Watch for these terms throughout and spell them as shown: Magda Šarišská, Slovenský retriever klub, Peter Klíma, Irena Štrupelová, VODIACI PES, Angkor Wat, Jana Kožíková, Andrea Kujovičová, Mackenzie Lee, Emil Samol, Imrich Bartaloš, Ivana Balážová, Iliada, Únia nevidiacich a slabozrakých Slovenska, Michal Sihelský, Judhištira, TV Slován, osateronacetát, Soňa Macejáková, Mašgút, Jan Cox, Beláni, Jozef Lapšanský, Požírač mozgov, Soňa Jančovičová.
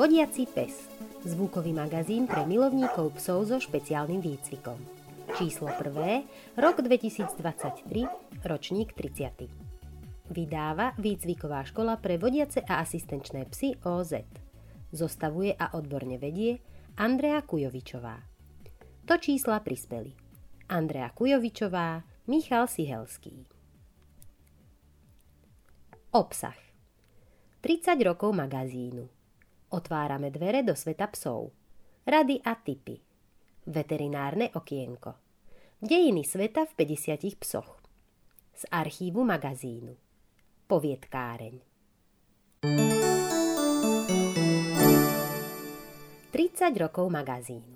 Vodiaci pes. Zvukový magazín pre milovníkov psov so špeciálnym výcvikom. Číslo 1. Rok 2023, ročník 30. Vydáva Výcviková škola pre vodiace a asistenčné psy OZ. Zostavuje a odborne vedie Andrea Kujovičová. To čísla prispeli Andrea Kujovičová, Michal Sihelský. Obsah 30 rokov magazínu. Otvárame dvere do sveta psov. Rady a tipy. Veterinárne okienko. Dejiny sveta v 50 psoch. Z archívu magazínu. Poviedkáreň. 30 rokov magazínu.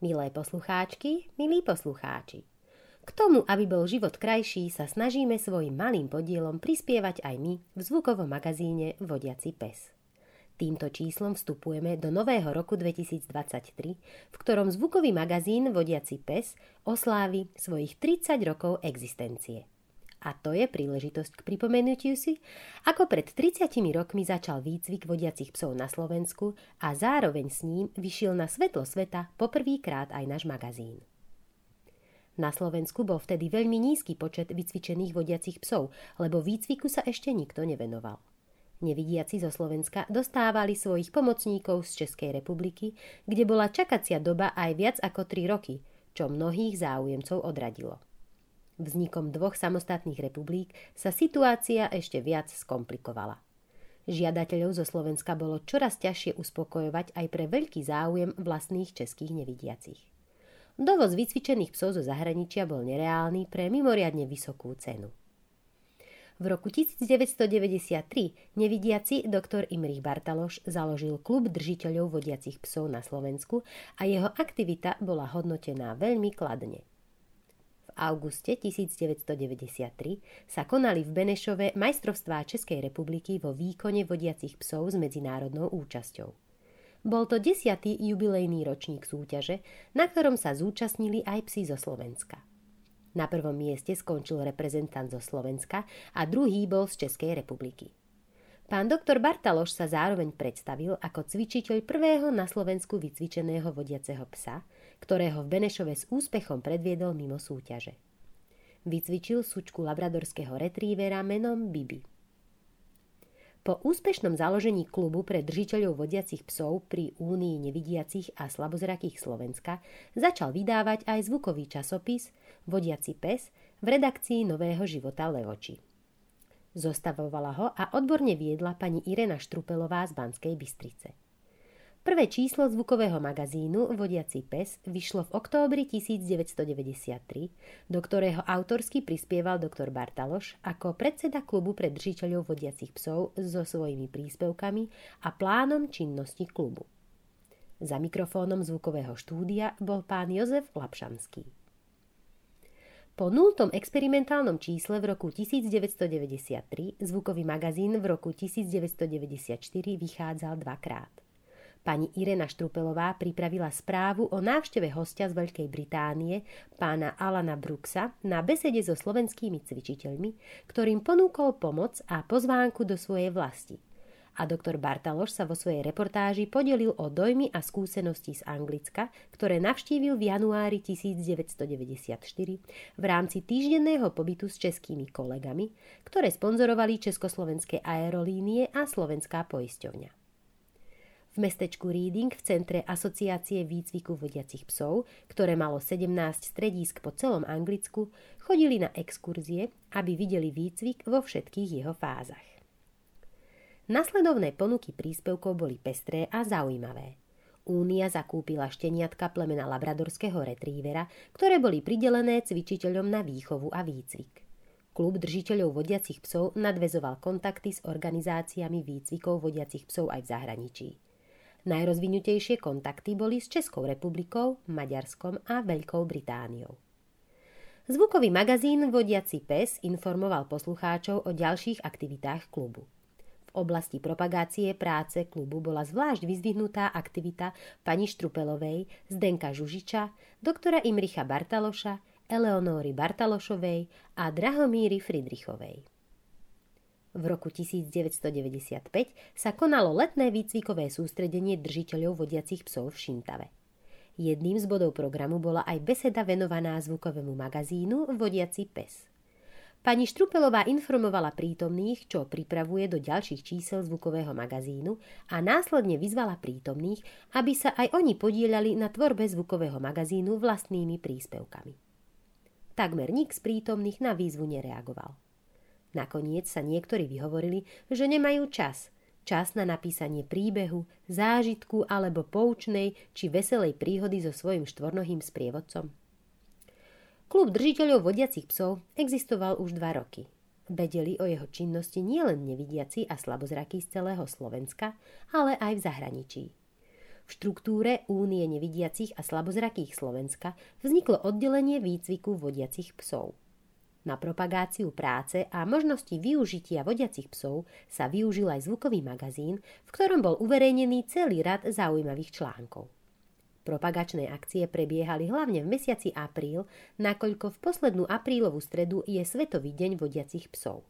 Milé poslucháčky, milí poslucháči. K tomu, aby bol život krajší, sa snažíme svojim malým podielom prispievať aj my v zvukovom magazíne Vodiaci pes. Týmto číslom vstupujeme do nového roku 2023, v ktorom zvukový magazín Vodiaci pes oslávi svojich 30 rokov existencie. A to je príležitosť k pripomenutiu si, ako pred 30 rokmi začal výcvik vodiacich psov na Slovensku a zároveň s ním vyšiel na svetlo sveta poprvýkrát aj náš magazín. Na Slovensku bol vtedy veľmi nízky počet vycvičených vodiacich psov, lebo výcviku sa ešte nikto nevenoval. Nevidiaci zo Slovenska dostávali svojich pomocníkov z Českej republiky, kde bola čakacia doba aj viac ako 3 roky, čo mnohých záujemcov odradilo. Vznikom dvoch samostatných republik sa situácia ešte viac skomplikovala. Žiadateľov zo Slovenska bolo čoraz ťažšie uspokojovať aj pre veľký záujem vlastných českých nevidiacich. Dovoz vycvičených psov zo zahraničia bol nereálny pre mimoriadne vysokú cenu. V roku 1993 nevidiaci doktor Imrich Bartaloš založil klub držiteľov vodiacich psov na Slovensku a jeho aktivita bola hodnotená veľmi kladne. V auguste 1993 sa konali v Benešove majstrovstvá Českej republiky vo výkone vodiacich psov s medzinárodnou účasťou. Bol to 10. jubilejný ročník súťaže, na ktorom sa zúčastnili aj psi zo Slovenska. Na prvom mieste skončil reprezentant zo Slovenska a druhý bol z Českej republiky. Pán doktor Bartaloš sa zároveň predstavil ako cvičiteľ prvého na Slovensku vycvičeného vodiaceho psa, ktorého v Benešove s úspechom predviedol mimo súťaže. Vycvičil sučku labradorského retrívera menom Bibi. Po úspešnom založení klubu pre držiteľov vodiacich psov pri Únii nevidiacich a slabozrakých Slovenska začal vydávať aj zvukový časopis Vodiaci pes v redakcii Nového života Levoči. Zostavovala ho a odborne viedla pani Irena Štrupelová z Banskej Bystrice. Prvé číslo zvukového magazínu Vodiaci pes vyšlo v októbri 1993, do ktorého autorsky prispieval doktor Bartaloš ako predseda klubu pre držiteľov vodiacich psov so svojimi príspevkami a plánom činnosti klubu. Za mikrofónom zvukového štúdia bol pán Jozef Lapšanský. Po 0. experimentálnom čísle v roku 1993 zvukový magazín v roku 1994 vychádzal dvakrát. Pani Irena Štrupelová pripravila správu o návšteve hostia z Veľkej Británie, pána Alana Bruxa, na besede so slovenskými cvičiteľmi, ktorým ponúkol pomoc a pozvánku do svojej vlasti. A doktor Bartaloš sa vo svojej reportáži podelil o dojmy a skúsenosti z Anglicka, ktoré navštívil v januári 1994 v rámci týždenného pobytu s českými kolegami, ktoré sponzorovali Československé aerolínie a Slovenská poisťovňa. V mestečku Reading v centre asociácie výcviku vodiacich psov, ktoré malo 17 stredísk po celom Anglicku, chodili na exkurzie, aby videli výcvik vo všetkých jeho fázach. Nasledovné ponuky príspevkov boli pestré a zaujímavé. Únia zakúpila šteniatka plemena labradorského retrívera, ktoré boli pridelené cvičiteľom na výchovu a výcvik. Klub držiteľov vodiacich psov nadväzoval kontakty s organizáciami výcvikov vodiacich psov aj v zahraničí. Najrozvinutejšie kontakty boli s Českou republikou, Maďarskom a Veľkou Britániou. Zvukový magazín Vodiaci pes informoval poslucháčov o ďalších aktivitách klubu. V oblasti propagácie práce klubu bola zvlášť vyzdvihnutá aktivita pani Štrupelovej, Zdenka Žužiča, doktora Imricha Bartaloša, Eleonóry Bartalošovej a Drahomíry Fridrichovej. V roku 1995 sa konalo letné výcvikové sústredenie držiteľov vodiacich psov v Šintave. Jedným z bodov programu bola aj beseda venovaná zvukovému magazínu Vodiaci pes. Pani Štrupelová informovala prítomných, čo pripravuje do ďalších čísel zvukového magazínu a následne vyzvala prítomných, aby sa aj oni podieľali na tvorbe zvukového magazínu vlastnými príspevkami. Takmer nik z prítomných na výzvu nereagoval. Nakoniec sa niektorí vyhovorili, že nemajú čas. Čas na napísanie príbehu, zážitku alebo poučnej či veselej príhody so svojím štvornohým sprievodcom. Klub držiteľov vodiacich psov existoval už 2 roky. Vedeli o jeho činnosti nielen nevidiaci a slabozrakí z celého Slovenska, ale aj v zahraničí. V štruktúre Únie nevidiacich a slabozrakých Slovenska vzniklo oddelenie výcviku vodiacich psov. Na propagáciu práce a možnosti využitia vodiacich psov sa využil aj zvukový magazín, v ktorom bol uverejnený celý rad zaujímavých článkov. Propagačné akcie prebiehali hlavne v mesiaci apríl, nakoľko v poslednú aprílovú stredu je Svetový deň vodiacich psov.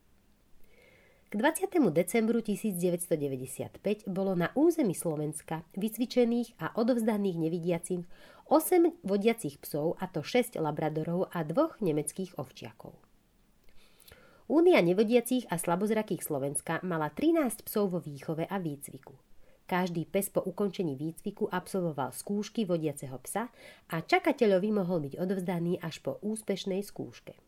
K 20. decembru 1995 bolo na území Slovenska vycvičených a odovzdaných nevidiacim 8 vodiacich psov, a to 6 labradorov a 2 nemeckých ovčiakov. Únia nevidiacich a slabozrakých Slovenska mala 13 psov vo výchove a výcviku. Každý pes po ukončení výcviku absolvoval skúšky vodiaceho psa a čakateľovi mohol byť odovzdaný až po úspešnej skúške.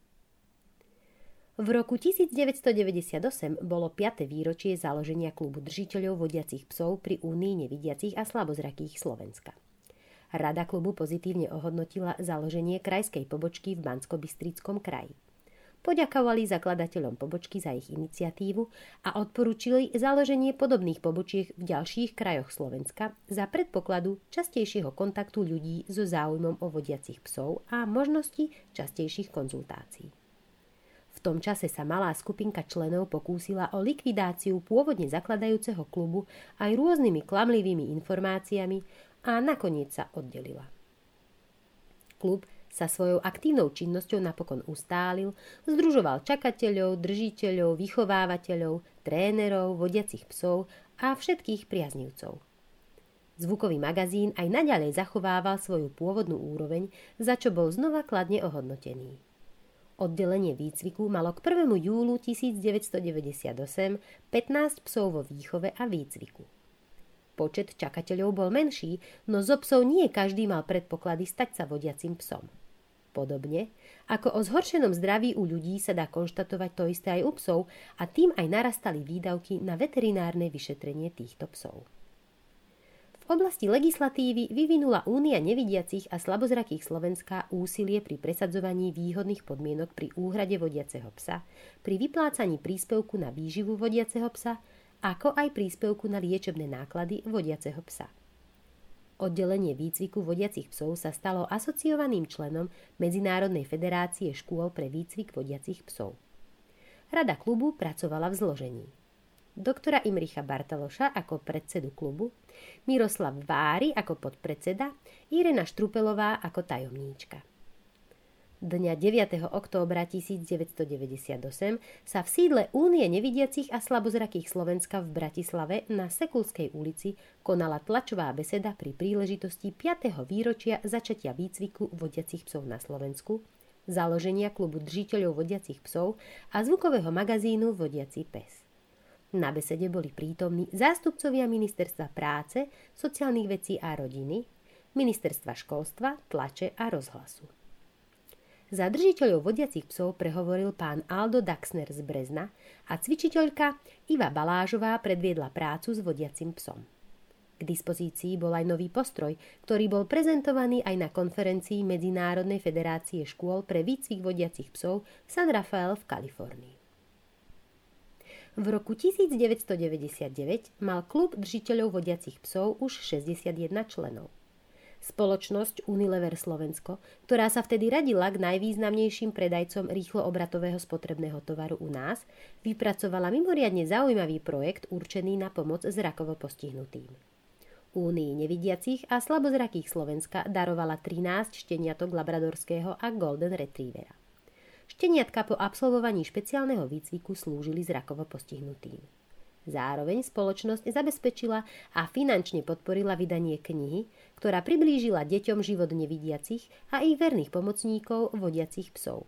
V roku 1998 bolo 5. výročie založenia klubu držiteľov vodiacich psov pri Únii nevidiacich a slabozrakých Slovenska. Rada klubu pozitívne ohodnotila založenie krajskej pobočky v Banskobystrickom kraji. Poďakovali zakladateľom pobočky za ich iniciatívu a odporúčili založenie podobných pobočiek v ďalších krajoch Slovenska za predpokladu častejšieho kontaktu ľudí so záujmom o vodiacich psov a možnosti častejších konzultácií. V tom čase sa malá skupinka členov pokúsila o likvidáciu pôvodne zakladajúceho klubu aj rôznymi klamlivými informáciami a nakoniec sa oddelila. Klub sa svojou aktívnou činnosťou napokon ustálil, združoval čakateľov, držiteľov, vychovávateľov, trénerov, vodiacich psov a všetkých priaznivcov. Zvukový magazín aj naďalej zachovával svoju pôvodnú úroveň, za čo bol znova kladne ohodnotený. Oddelenie výcviku malo k 1. júlu 1998 15 psov vo výchove a výcviku. Počet čakateľov bol menší, no zo psov nie každý mal predpoklady stať sa vodiacim psom. Podobne, ako o zhoršenom zdraví u ľudí sa dá konštatovať to isté aj u psov a tým aj narastali výdavky na veterinárne vyšetrenie týchto psov. V oblasti legislatívy vyvinula Únia nevidiacich a slabozrakých Slovenska úsilie pri presadzovaní výhodných podmienok pri úhrade vodiaceho psa, pri vyplácaní príspevku na výživu vodiaceho psa, ako aj príspevku na liečebné náklady vodiaceho psa. Oddelenie výcviku vodiacich psov sa stalo asociovaným členom Medzinárodnej federácie škôl pre výcvik vodiacich psov. Rada klubu pracovala v zložení: doktora Imricha Bartaloša ako predsedu klubu, Miroslav Vári ako podpredseda, Irena Štrupelová ako tajomníčka. Dňa 9. októbra 1998 sa v sídle Únie nevidiacich a slabozrakých Slovenska v Bratislave na Sekulskej ulici konala tlačová beseda pri príležitosti 5. výročia začatia výcviku vodiacich psov na Slovensku, založenia klubu držiteľov vodiacich psov a zvukového magazínu Vodiaci pes. Na besede boli prítomní zástupcovia Ministerstva práce, sociálnych vecí a rodiny, Ministerstva školstva, tlače a rozhlasu. Za držiteľov vodiacich psov prehovoril pán Aldo Daxner z Brezna a cvičiteľka Iva Balážová predviedla prácu s vodiacim psom. K dispozícii bol aj nový postroj, ktorý bol prezentovaný aj na konferencii Medzinárodnej federácie škôl pre výcvik vodiacich psov v San Rafael v Kalifornii. V roku 1999 mal klub držiteľov vodiacich psov už 61 členov. Spoločnosť Unilever Slovensko, ktorá sa vtedy radila k najvýznamnejším predajcom rýchloobratového spotrebného tovaru u nás, vypracovala mimoriadne zaujímavý projekt určený na pomoc zrakovo postihnutým. Únii nevidiacich a slabozrakých Slovenska darovala 13 šteniatok labradorského a golden retrievera. Šteniatka po absolvovaní špeciálneho výcviku slúžili zrakovo postihnutým. Zároveň spoločnosť zabezpečila a finančne podporila vydanie knihy, ktorá priblížila deťom život nevidiacich a ich verných pomocníkov vodiacich psov.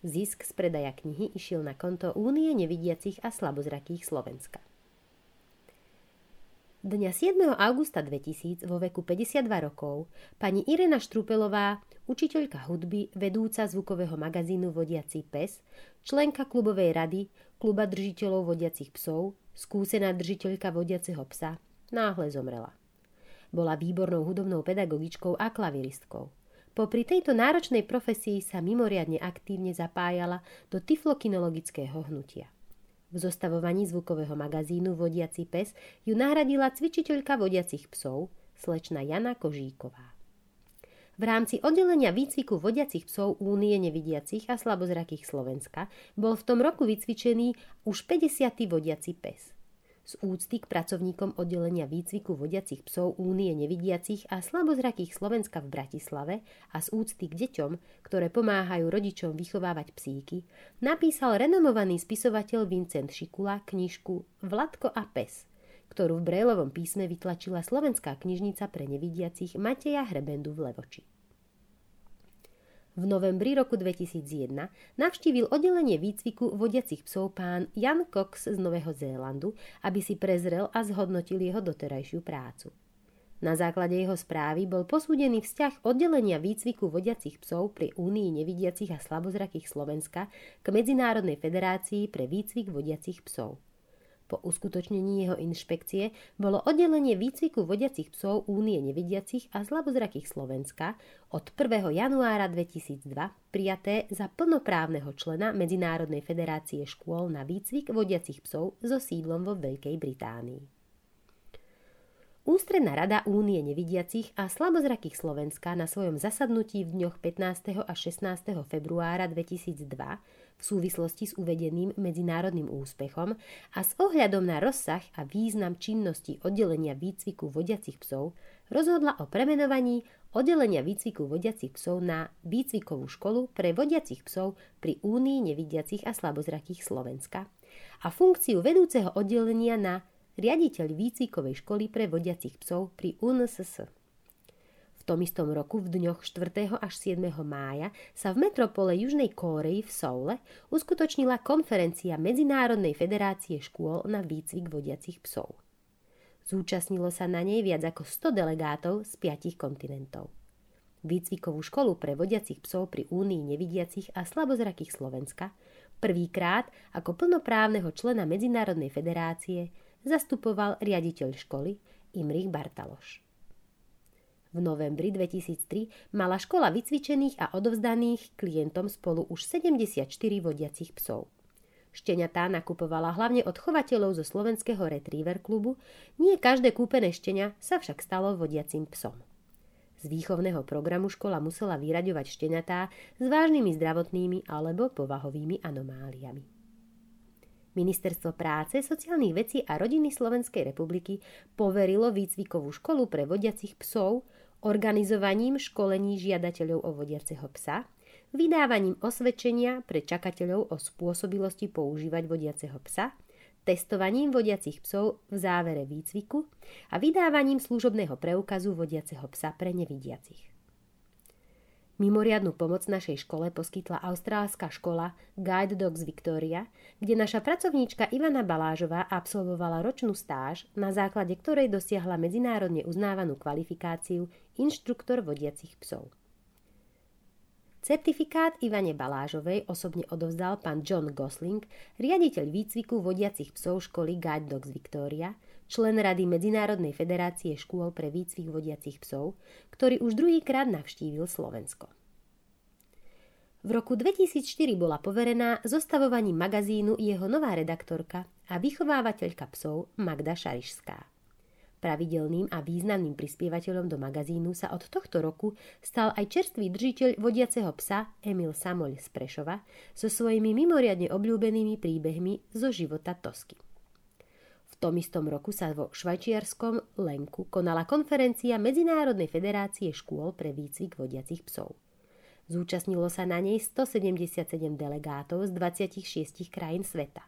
Zisk z predaja knihy išiel na konto Únie nevidiacich a slabozrakých Slovenska. Dňa 7. augusta 2000 vo veku 52 rokov pani Irena Štrupelová, učiteľka hudby, vedúca zvukového magazínu Vodiaci pes, členka klubovej rady, kluba držiteľov vodiacich psov, skúsená držiteľka vodiaceho psa, náhle zomrela. Bola výbornou hudobnou pedagogičkou a klaviristkou. Popri tejto náročnej profesii sa mimoriadne aktívne zapájala do tyflokinologického hnutia. V zostavovaní zvukového magazínu Vodiaci pes ju nahradila cvičiteľka vodiacich psov, slečna Jana Kožíková. V rámci oddelenia výcviku vodiacich psov Únie nevidiacich a slabozrakých Slovenska bol v tom roku vycvičený už 50. vodiaci pes. Z úcty k pracovníkom oddelenia výcviku vodiacich psov Únie nevidiacich a slabozrakých Slovenska v Bratislave a z úcty k deťom, ktoré pomáhajú rodičom vychovávať psíky, napísal renomovaný spisovateľ Vincent Šikula knižku Vladko a pes, ktorú v brailovom písme vytlačila Slovenská knižnica pre nevidiacich Mateja Hrebendu v Levoči. V novembri roku 2001 navštívil oddelenie výcviku vodiacich psov pán Jan Cox z Nového Zélandu, aby si prezrel a zhodnotil jeho doterajšiu prácu. Na základe jeho správy bol posúdený vzťah oddelenia výcviku vodiacich psov pri Únii nevidiacich a slabozrakých Slovenska k Medzinárodnej federácii pre výcvik vodiacich psov. Po uskutočnení jeho inšpekcie bolo oddelenie výcviku vodiacich psov Únie nevidiacich a slabozrakých Slovenska od 1. januára 2002 prijaté za plnoprávneho člena Medzinárodnej federácie škôl na výcvik vodiacich psov so sídlom vo Veľkej Británii. Ústredná rada Únie nevidiacich a slabozrakých Slovenska na svojom zasadnutí v dňoch 15. a 16. februára 2002 v súvislosti s uvedeným medzinárodným úspechom a s ohľadom na rozsah a význam činnosti oddelenia výcviku vodiacich psov rozhodla o premenovaní oddelenia výcviku vodiacich psov na výcvikovú školu pre vodiacich psov pri Únii nevidiacich a slabozrakých Slovenska a funkciu vedúceho oddelenia na riaditeľ výcvikovej školy pre vodiacich psov pri UNSS. V tom istom roku v dňoch 4. až 7. mája sa v metropole Južnej Kórey v Soule uskutočnila konferencia Medzinárodnej federácie škôl na výcvik vodiacich psov. Zúčastnilo sa na nej viac ako 100 delegátov z 5 kontinentov. Výcvikovú školu pre vodiacich psov pri Únii nevidiacich a slabozrakých Slovenska prvýkrát ako plnoprávneho člena Medzinárodnej federácie zastupoval riaditeľ školy Imrich Bartaloš. V novembri 2003 mala škola vycvičených a odovzdaných klientom spolu už 74 vodiacich psov. Šteniatá nakupovala hlavne od chovateľov zo Slovenského retriever klubu, nie každé kúpené štenia sa však stalo vodiacim psom. Z výchovného programu škola musela vyraďovať šteniatá s vážnymi zdravotnými alebo povahovými anomáliami. Ministerstvo práce, sociálnych vecí a rodiny Slovenskej republiky poverilo výcvikovú školu pre vodiacich psov organizovaním školení žiadateľov o vodiaceho psa, vydávaním osvedčenia pre čakateľov o spôsobilosti používať vodiaceho psa, testovaním vodiacich psov v závere výcviku a vydávaním služobného preukazu vodiaceho psa pre nevidiacich. Mimoriadnu pomoc našej škole poskytla austrálska škola Guide Dogs Victoria, kde naša pracovníčka Ivana Balážová absolvovala ročnú stáž, na základe ktorej dosiahla medzinárodne uznávanú kvalifikáciu inštruktor vodiacich psov. Certifikát Ivane Balážovej osobne odovzdal pán John Gosling, riaditeľ výcviku vodiacich psov školy Guide Dogs Victoria, člen Rady Medzinárodnej federácie škôl pre výcvik vodiacich psov, ktorý už druhýkrát navštívil Slovensko. V roku 2004 bola poverená zostavovaním magazínu jeho nová redaktorka a vychovávateľka psov Magda Šarišská. Pravidelným a významným prispievateľom do magazínu sa od tohto roku stal aj čerstvý držiteľ vodiaceho psa Emil Samol z Prešova so svojimi mimoriadne obľúbenými príbehmi zo života Tosky. V tom istom roku sa vo švajčiarskom Lenku konala konferencia Medzinárodnej federácie škôl pre výcvik vodiacich psov. Zúčastnilo sa na nej 177 delegátov z 26 krajín sveta.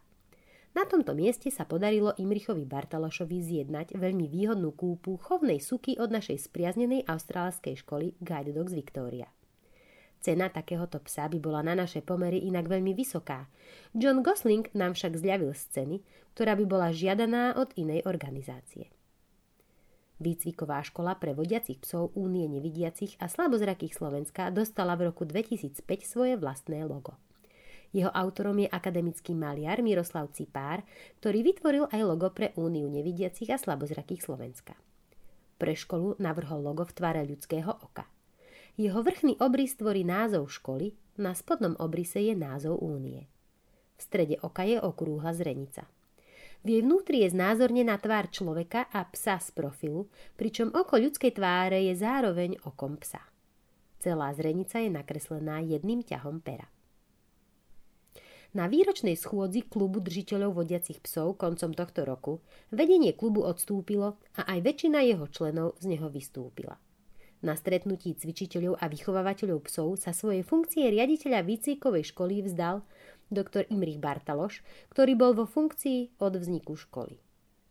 Na tomto mieste sa podarilo Imrichovi Bartalošovi zjednať veľmi výhodnú kúpu chovnej suky od našej spriaznenej austrálskej školy Guide Dogs Victoria. Cena takéhoto psa by bola na naše pomery inak veľmi vysoká. John Gosling nám však zľavil z ceny, ktorá by bola žiadaná od inej organizácie. Výcviková škola pre vodiacich psov Únie nevidiacich a slabozrakých Slovenska dostala v roku 2005 svoje vlastné logo. Jeho autorom je akademický maliar Miroslav Cipár, ktorý vytvoril aj logo pre Úniu nevidiacich a slabozrakých Slovenska. Pre školu navrhol logo v tvare ľudského oka. Jeho vrchný obrys tvorí názov školy, na spodnom obrise je názov Únie. V strede oka je okrúhla zrenica. V jej vnútri je znázornená tvár človeka a psa z profilu, pričom oko ľudskej tváre je zároveň okom psa. Celá zrenica je nakreslená jedným ťahom pera. Na výročnej schôdzi klubu držiteľov vodiacich psov koncom tohto roku vedenie klubu odstúpilo a aj väčšina jeho členov z neho vystúpila. Na stretnutí cvičiteľov a vychovávateľov psov sa svojej funkcie riaditeľa výcvikovej školy vzdal dr. Imrich Bartaloš, ktorý bol vo funkcii od vzniku školy.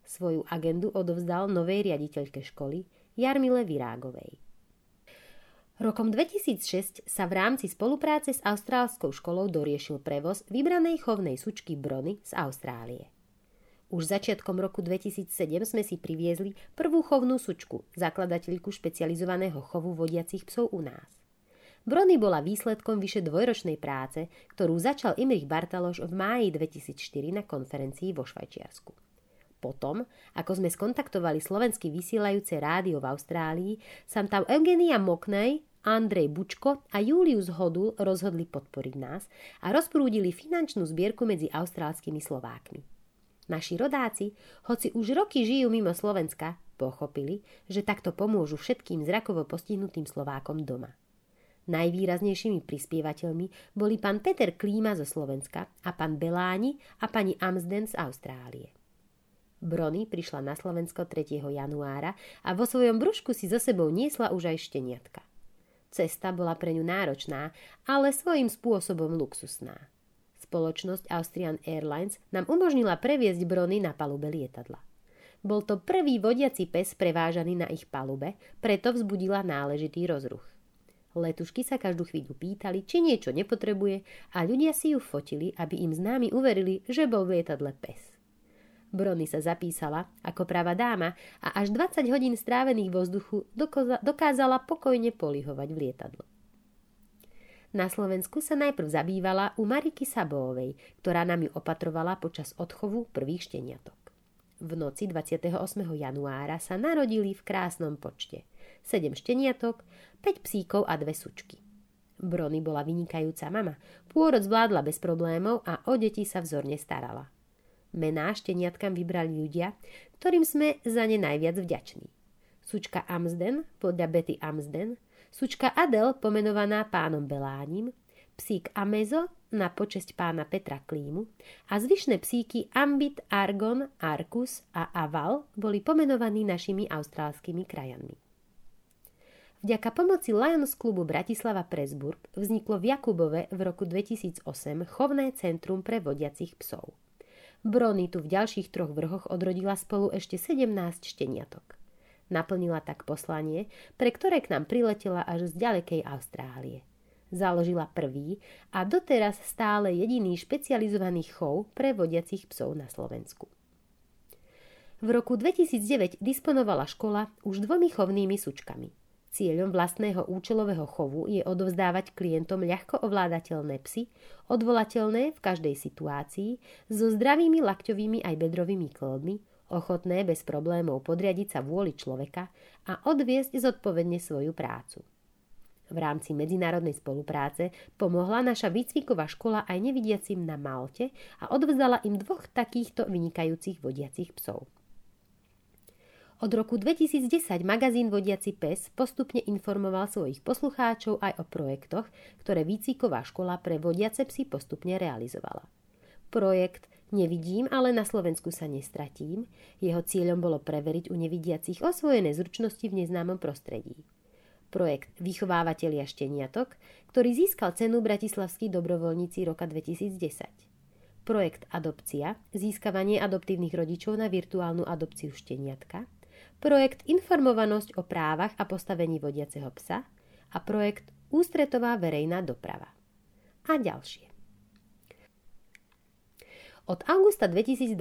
Svoju agendu odovzdal novej riaditeľke školy Jarmile Virágovej. Rokom 2006 sa v rámci spolupráce s austrálskou školou doriešil prevoz vybranej chovnej sučky Brony z Austrálie. Už začiatkom roku 2007 sme si priviezli prvú chovnú sučku, zakladateľku špecializovaného chovu vodiacich psov u nás. Brony bola výsledkom vyše dvojročnej práce, ktorú začal Imrich Bartaloš v máji 2004 na konferencii vo Švajčiarsku. Potom, ako sme skontaktovali slovenský vysielajúce rádio v Austrálii, sa tam Eugénia Moknej, Andrej Bučko a Julius Hodu rozhodli podporiť nás a rozprúdili finančnú zbierku medzi austrálskymi Slovákmi. Naši rodáci, hoci už roky žijú mimo Slovenska, pochopili, že takto pomôžu všetkým zrakovo postihnutým Slovákom doma. Najvýraznejšími prispievateľmi boli pán Peter Klíma zo Slovenska a pán Beláni a pani Amsden z Austrálie. Brony prišla na Slovensko 3. januára a vo svojom brúšku si so sebou niesla už aj šteniatka. Cesta bola pre ňu náročná, ale svojím spôsobom luxusná. Spoločnosť Austrian Airlines nám umožnila previesť Brony na palube lietadla. Bol to prvý vodiaci pes prevážaný na ich palube, preto vzbudila náležitý rozruch. Letušky sa každú chvíľu pýtali, či niečo nepotrebuje, a ľudia si ju fotili, aby im známi uverili, že bol v lietadle pes. Brony sa zapísala ako pravá dáma a až 20 hodín strávených vo vzduchu dokázala pokojne polihovať v lietadle. Na Slovensku sa najprv zabývala u Mariky Sabovej, ktorá nám ju opatrovala počas odchovu prvých šteniatok. V noci 28. januára sa narodili v krásnom počte 7 šteniatok, 5 psíkov a 2 sučky. Brony bola vynikajúca mama, pôrod zvládla bez problémov a o deti sa vzorne starala. Mená šteniatkám vybrali ľudia, ktorým sme za ne najviac vďační. Sučka Amsden podľa Betty Amsden, sučka Adel pomenovaná pánom Belánim, psík Amezo na počesť pána Petra Klímu a zvyšné psíky Ambit, Argon, Arkus a Aval boli pomenovaní našimi austrálskymi krajanmi. Vďaka pomoci Lions klubu Bratislava Presburg vzniklo v Jakubove v roku 2008 chovné centrum pre vodiacich psov. Brony tu v ďalších 3 vrhoch odrodila spolu ešte 17 šteniatok. Naplnila tak poslanie, pre ktoré k nám priletela až z ďalekej Austrálie. Založila prvý a doteraz stále jediný špecializovaný chov pre vodiacich psov na Slovensku. V roku 2009 disponovala škola už 2 chovnými sučkami. Cieľom vlastného účelového chovu je odovzdávať klientom ľahko ovládateľné psy, odvolateľné v každej situácii, so zdravými lakťovými aj bedrovými kĺbmi, ochotné bez problémov podriadiť sa vôli človeka a odviesť zodpovedne svoju prácu. V rámci medzinárodnej spolupráce pomohla naša výcviková škola aj nevidiacim na Malte a odovzdala im 2 takýchto vynikajúcich vodiacich psov. Od roku 2010 magazín Vodiaci pes postupne informoval svojich poslucháčov aj o projektoch, ktoré výcviková škola pre vodiace psy postupne realizovala. Projekt Nevidím, ale na Slovensku sa nestratím. Jeho cieľom bolo preveriť u nevidiacich osvojené zručnosti v neznámom prostredí. projekt Vychovávatelia šteniatok, ktorý získal cenu Bratislavskí dobrovoľníci roka 2010. Projekt Adopcia, získavanie adoptívnych rodičov na virtuálnu adopciu šteniatka, projekt Informovanosť o právach a postavení vodiaceho psa a projekt Ústretová verejná doprava. A ďalšie. Od augusta 2012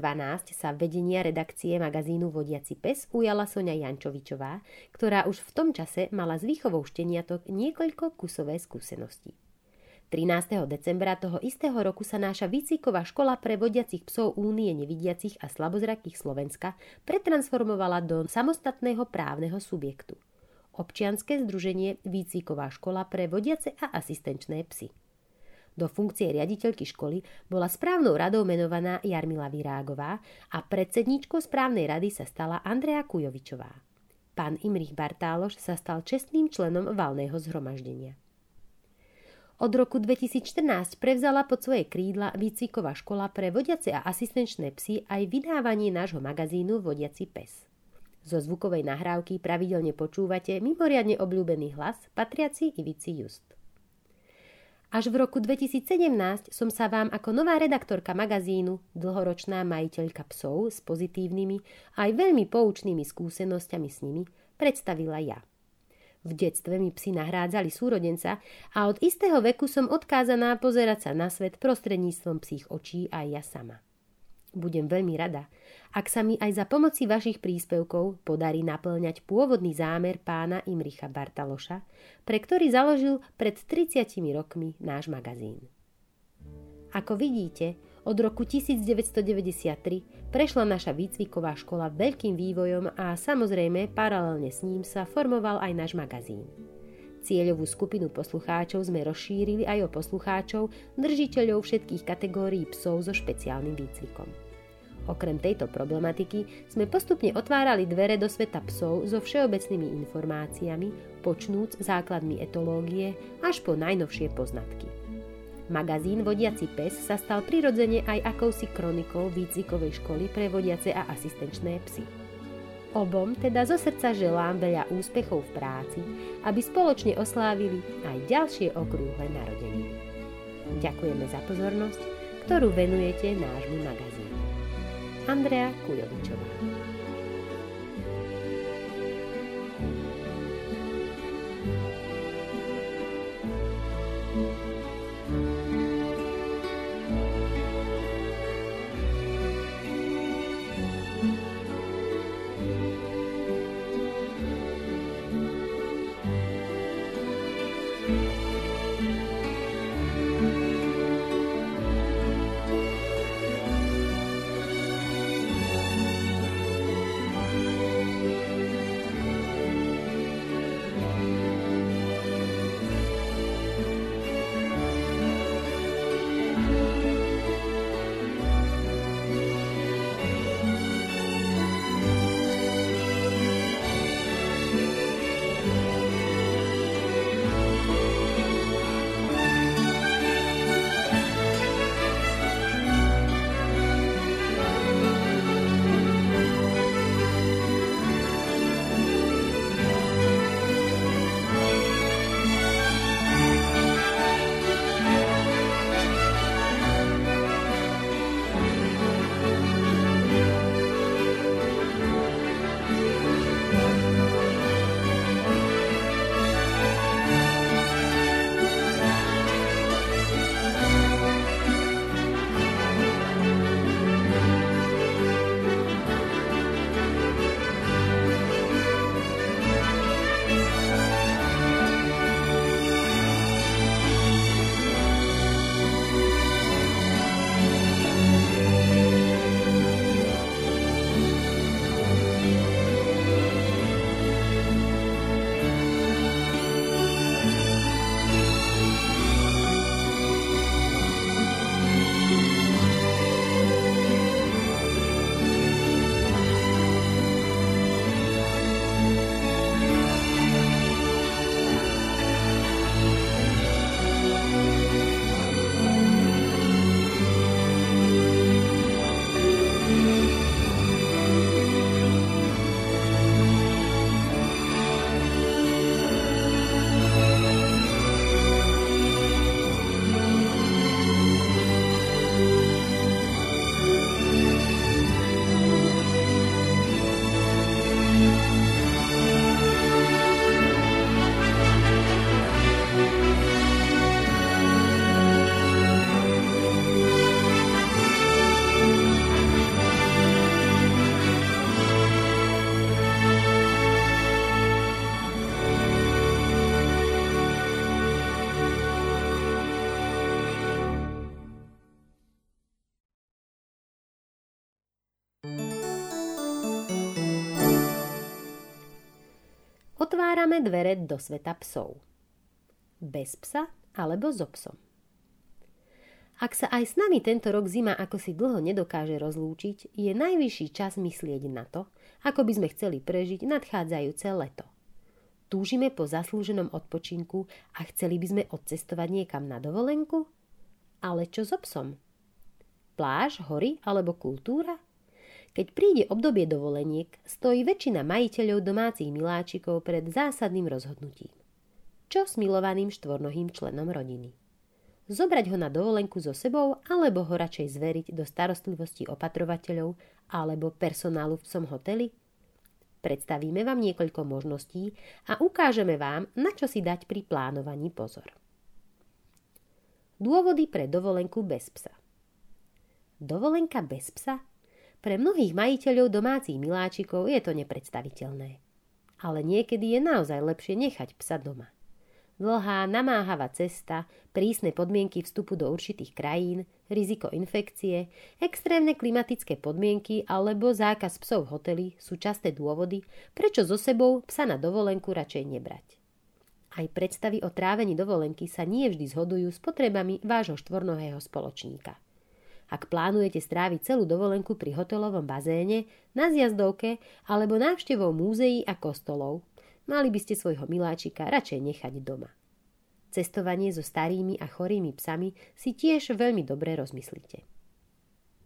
sa vedenia redakcie magazínu Vodiaci pes ujala Soňa Jančovičová, ktorá už v tom čase mala s výchovou šteniatok niekoľko kusové skúsenosti. 13. decembra toho istého roku sa naša výcviková škola pre vodiacich psov Únie nevidiacich a slabozrakých Slovenska pretransformovala do samostatného právneho subjektu. Občianske združenie Výcviková škola pre vodiace a asistenčné psy. Do funkcie riaditeľky školy bola správnou radou menovaná Jarmila Virágová a predsedníčkou správnej rady sa stala Andrea Kujovičová. Pán Imrich Bartaloš sa stal čestným členom valného zhromaždenia. Od roku 2014 prevzala pod svoje krídla Výcviková škola pre vodiace a asistenčné psy aj vydávanie nášho magazínu Vodiaci pes. Zo zvukovej nahrávky pravidelne počúvate mimoriadne obľúbený hlas patriaci Ivici Just. Až v roku 2017 som sa vám ako nová redaktorka magazínu, dlhoročná majiteľka psov s pozitívnymi aj veľmi poučnými skúsenosťami s nimi, predstavila ja. V detstve mi psi nahrádzali súrodenca a od istého veku som odkázaná pozerať sa na svet prostredníctvom psích očí aj ja sama. Budem veľmi rada, ak sa mi aj za pomoci vašich príspevkov podarí naplňať pôvodný zámer pána Imricha Bartaloša, pre ktorý založil pred 30 rokmi náš magazín. Ako vidíte, od roku 1993 prešla naša výcviková škola veľkým vývojom a samozrejme paralelne s ním sa formoval aj náš magazín. Cieľovú skupinu poslucháčov sme rozšírili aj o poslucháčov, držiteľov všetkých kategórií psov so špeciálnym výcvikom. Okrem tejto problematiky sme postupne otvárali dvere do sveta psov so všeobecnými informáciami, počnúc základmi etológie až po najnovšie poznatky. Magazín Vodiaci pes sa stal prirodzene aj akousi kronikou výcvikovej školy pre vodiace a asistenčné psy. Obom teda zo srdca želám veľa úspechov v práci, aby spoločne oslávili aj ďalšie okrúhle narodeniny. Ďakujeme za pozornosť, ktorú venujete nášmu magazínu. Andrea Kujovičová. Otvárame dvere do sveta psov. Bez psa alebo so psom. Ak sa aj s nami tento rok zima ako si dlho nedokáže rozlúčiť, je najvyšší čas myslieť na to, ako by sme chceli prežiť nadchádzajúce leto. Túžime po zaslúženom odpočinku a chceli by sme odcestovať niekam na dovolenku? Ale čo so psom? Pláž, hory alebo kultúra? Keď príde obdobie dovoleniek, stojí väčšina majiteľov domácich miláčikov pred zásadným rozhodnutím. Čo s milovaným štvornohým členom rodiny? Zobrať ho na dovolenku so sebou, alebo ho radšej zveriť do starostlivosti opatrovateľov alebo personálu v psom hoteli? Predstavíme vám niekoľko možností a ukážeme vám, na čo si dať pri plánovaní pozor. Dôvody pre dovolenku bez psa. Dovolenka bez psa? Pre mnohých majiteľov domácich miláčikov je to nepredstaviteľné. Ale niekedy je naozaj lepšie nechať psa doma. Dlhá, namáhavá cesta, prísne podmienky vstupu do určitých krajín, riziko infekcie, extrémne klimatické podmienky alebo zákaz psov v hoteli sú časté dôvody, prečo so sebou psa na dovolenku radšej nebrať. Aj predstavy o trávení dovolenky sa nie vždy zhodujú s potrebami vášho štvornohého spoločníka. Ak plánujete stráviť celú dovolenku pri hotelovom bazéne, na zjazdovke alebo návštevou múzeí a kostolov, mali by ste svojho miláčika radšej nechať doma. Cestovanie so starými a chorými psami si tiež veľmi dobre rozmyslíte.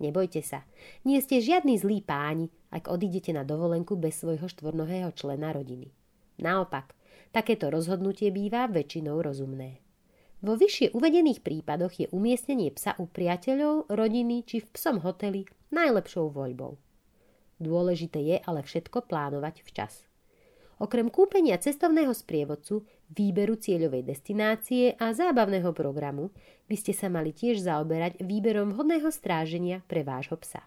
Nebojte sa, nie ste žiadni zlí páni, ak odídete na dovolenku bez svojho štvornohého člena rodiny. Naopak, takéto rozhodnutie býva väčšinou rozumné. Vo vyššie uvedených prípadoch je umiestnenie psa u priateľov, rodiny či v psom hoteli najlepšou voľbou. Dôležité je ale všetko plánovať včas. Okrem kúpenia cestovného sprievodcu, výberu cieľovej destinácie a zábavného programu by ste sa mali tiež zaoberať výberom vhodného stráženia pre vášho psa.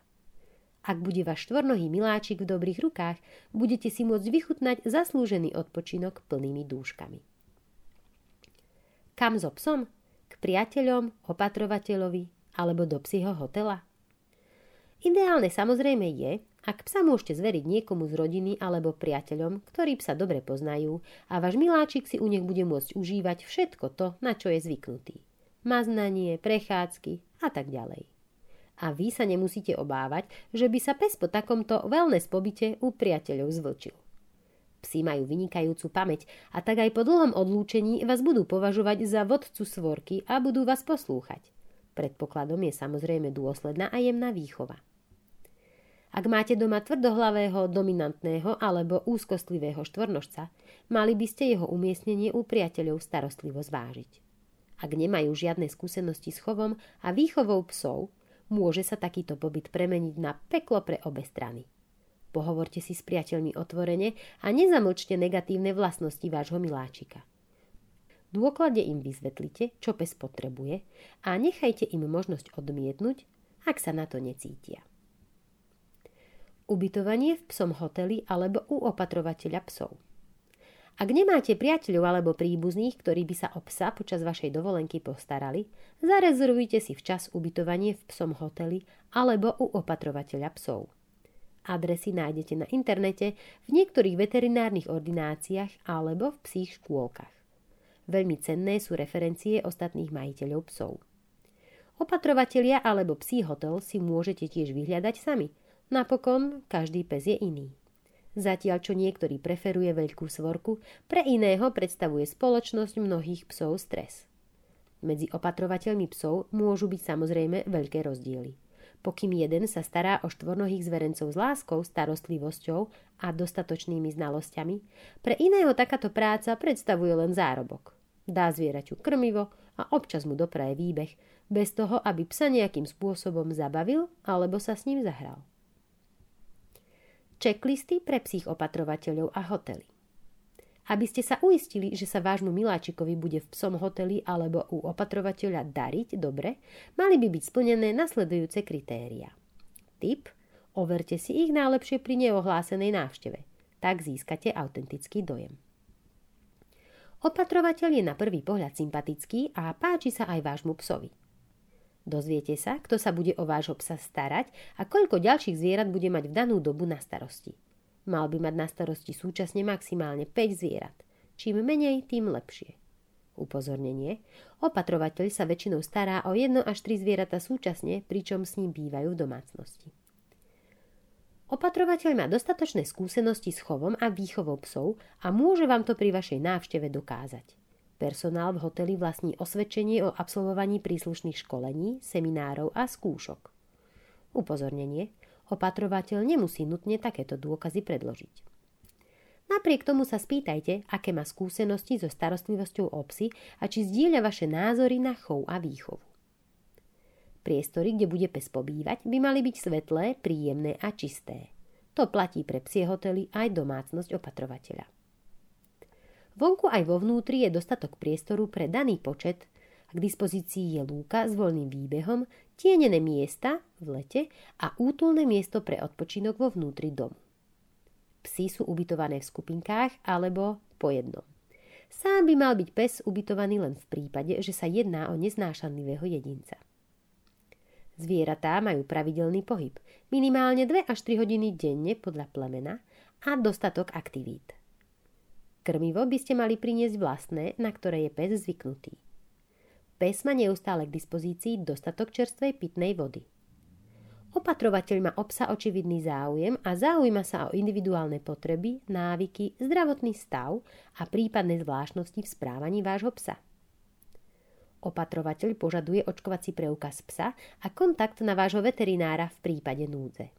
Ak bude váš štvornohý miláčik v dobrých rukách, budete si môcť vychutnať zaslúžený odpočinok plnými dúškami. Kam so psom? K priateľom, opatrovateľovi alebo do psieho hotela? Ideálne samozrejme je, ak psa môžete zveriť niekomu z rodiny alebo priateľom, ktorí psa dobre poznajú a váš miláčik si u nich bude môcť užívať všetko to, na čo je zvyknutý. Maznanie, prechádzky a tak ďalej. A vy sa nemusíte obávať, že by sa pes po takomto wellness pobyte u priateľov zvlčil. Psi majú vynikajúcu pamäť a tak aj po dlhom odlúčení vás budú považovať za vodcu svorky a budú vás poslúchať. Predpokladom je samozrejme dôsledná a jemná výchova. Ak máte doma tvrdohlavého, dominantného alebo úzkostlivého štvornožca, mali by ste jeho umiestnenie u priateľov starostlivo zvážiť. Ak nemajú žiadne skúsenosti s chovom a výchovou psov, môže sa takýto pobyt premeniť na peklo pre obe strany. Pohovorte si s priateľmi otvorene a nezamlčte negatívne vlastnosti vášho miláčika. Dôkladne im vysvetlite, čo pes potrebuje a nechajte im možnosť odmietnúť, ak sa na to necítia. Ubytovanie v psom hoteli alebo u opatrovateľa psov. Ak nemáte priateľov alebo príbuzných, ktorí by sa o psa počas vašej dovolenky postarali, zarezervujte si včas ubytovanie v psom hoteli alebo u opatrovateľa psov. Adresy nájdete na internete, v niektorých veterinárnych ordináciách alebo v psích škôlkach. Veľmi cenné sú referencie ostatných majiteľov psov. Opatrovatelia alebo psí hotel si môžete tiež vyhľadať sami. Napokon, každý pes je iný. Zatiaľ, čo niektorý preferuje veľkú svorku, pre iného predstavuje spoločnosť mnohých psov stres. Medzi opatrovateľmi psov môžu byť samozrejme veľké rozdiely. Pokým jeden sa stará o štvornohých zverencov s láskou, starostlivosťou a dostatočnými znalosťami, pre iného takáto práca predstavuje len zárobok. Dá zvieraťu krmivo a občas mu dopraje výbeh, bez toho, aby psa nejakým spôsobom zabavil alebo sa s ním zahral. Checklisty pre psích opatrovateľov a hotely. Aby ste sa uistili, že sa vášmu miláčikovi bude v psom hoteli alebo u opatrovateľa dariť dobre, mali by byť splnené nasledujúce kritériá. Tip: overte si ich najlepšie pri neohlásenej návšteve. Tak získate autentický dojem. Opatrovateľ je na prvý pohľad sympatický a páči sa aj vášmu psovi. Dozviete sa, kto sa bude o vášho psa starať a koľko ďalších zvierat bude mať v danú dobu na starosti. Mal by mať na starosti súčasne maximálne 5 zvierat. Čím menej, tým lepšie. Upozornenie. Opatrovateľ sa väčšinou stará o 1 až 3 zvieratá súčasne, pričom s ním bývajú v domácnosti. Opatrovateľ má dostatočné skúsenosti s chovom a výchovou psov a môže vám to pri vašej návšteve dokázať. Personál v hoteli vlastní osvedčenie o absolvovaní príslušných školení, seminárov a skúšok. Upozornenie. Opatrovateľ nemusí nutne takéto dôkazy predložiť. Napriek tomu sa spýtajte, aké má skúsenosti so starostlivosťou o psy a či zdieľa vaše názory na chov a výchovu. Priestory, kde bude pes pobývať, by mali byť svetlé, príjemné a čisté. To platí pre psie hotely aj domácnosť opatrovateľa. Vonku aj vo vnútri je dostatok priestoru pre daný počet. K dispozícii je lúka s voľným výbehom, tienené miesta v lete a útulné miesto pre odpočinok vo vnútri domu. Psi sú ubytované v skupinkách alebo po jednom. Sám by mal byť pes ubytovaný len v prípade, že sa jedná o neznášanlivého jedinca. Zvieratá majú pravidelný pohyb, minimálne 2 až 3 hodiny denne podľa plemena a dostatok aktivít. Krmivo by ste mali priniesť vlastné, na ktoré je pes zvyknutý. Pes má neustále k dispozícii dostatok čerstvej pitnej vody. Opatrovateľ má o psa očividný záujem a zaujíma sa o individuálne potreby, návyky, zdravotný stav a prípadné zvláštnosti v správaní vášho psa. Opatrovateľ požaduje očkovací preukaz psa a kontakt na vášho veterinára v prípade núdze.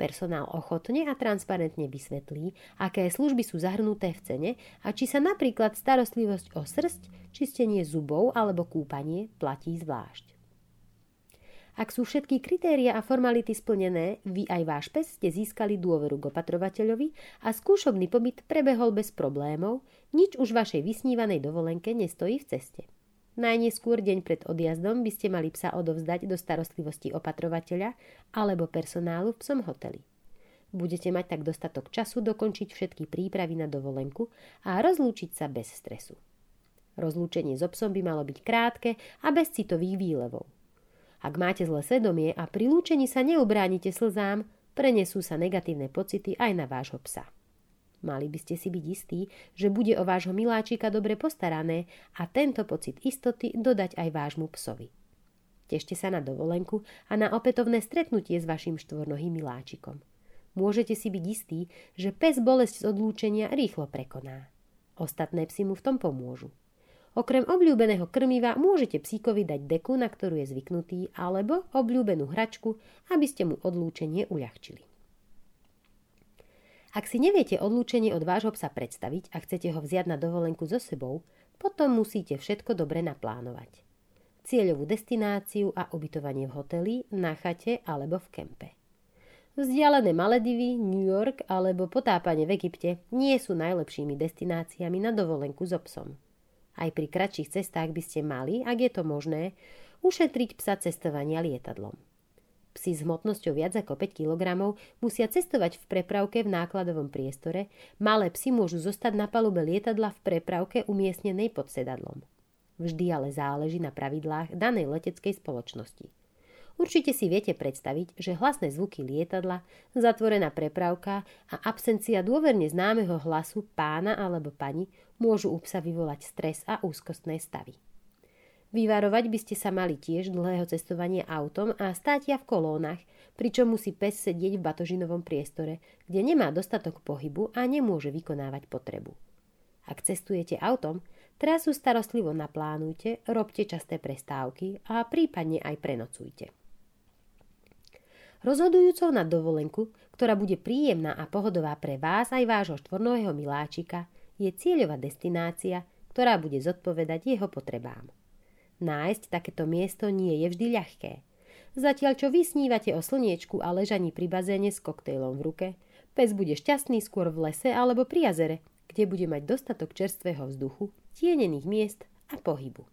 Personál ochotne a transparentne vysvetlí, aké služby sú zahrnuté v cene a či sa napríklad starostlivosť o srsť, čistenie zubov alebo kúpanie platí zvlášť. Ak sú všetky kritéria a formality splnené, vy aj váš pes ste získali dôveru k opatrovateľovi a skúšobný pobyt prebehol bez problémov, nič už vašej vysnívanej dovolenke nestojí v ceste. Najneskôr deň pred odjazdom by ste mali psa odovzdať do starostlivosti opatrovateľa alebo personálu v psom hoteli. Budete mať tak dostatok času dokončiť všetky prípravy na dovolenku a rozlúčiť sa bez stresu. Rozlúčenie so psom by malo byť krátke a bez citových výlevov. Ak máte zlé svedomie a pri lúčení sa neubránite slzám, prenesú sa negatívne pocity aj na vášho psa. Mali by ste si byť istí, že bude o vášho miláčika dobre postarané a tento pocit istoty dodať aj vášmu psovi. Tešte sa na dovolenku a na opätovné stretnutie s vašim štvornohým miláčikom. Môžete si byť istí, že pes bolesť z odlúčenia rýchlo prekoná. Ostatné psi mu v tom pomôžu. Okrem obľúbeného krmiva môžete psíkovi dať deku, na ktorú je zvyknutý, alebo obľúbenú hračku, aby ste mu odlúčenie uľahčili. Ak si neviete odlúčenie od vášho psa predstaviť a chcete ho vziať na dovolenku so sebou, potom musíte všetko dobre naplánovať. Cieľovú destináciu a ubytovanie v hoteli, na chate alebo v kempe. Vzdialené Maledivy, New York alebo potápanie v Egypte nie sú najlepšími destináciami na dovolenku so psom. Aj pri kratších cestách by ste mali, ak je to možné, ušetriť psa cestovania lietadlom. Psi s hmotnosťou viac ako 5 kg musia cestovať v prepravke v nákladovom priestore, malé psi môžu zostať na palube lietadla v prepravke umiestnenej pod sedadlom. Vždy ale záleží na pravidlách danej leteckej spoločnosti. Určite si viete predstaviť, že hlasné zvuky lietadla, zatvorená prepravka a absencia dôverne známeho hlasu pána alebo pani môžu u psa vyvolať stres a úzkostné stavy. Vyvarovať by ste sa mali tiež dlhého cestovania autom a státia v kolónach, pričom musí pes sedieť v batožinovom priestore, kde nemá dostatok pohybu a nemôže vykonávať potrebu. Ak cestujete autom, trasu starostlivo naplánujte, robte časté prestávky a prípadne aj prenocujte. Rozhodujúcou na dovolenku, ktorá bude príjemná a pohodová pre vás aj vášho štvornohého miláčika, je cieľová destinácia, ktorá bude zodpovedať jeho potrebám. Nájsť takéto miesto nie je vždy ľahké. Zatiaľ, čo vy snívate o slniečku a ležaní pri bazéne s koktejlom v ruke, pes bude šťastný skôr v lese alebo pri jazere, kde bude mať dostatok čerstvého vzduchu, tienených miest a pohybu.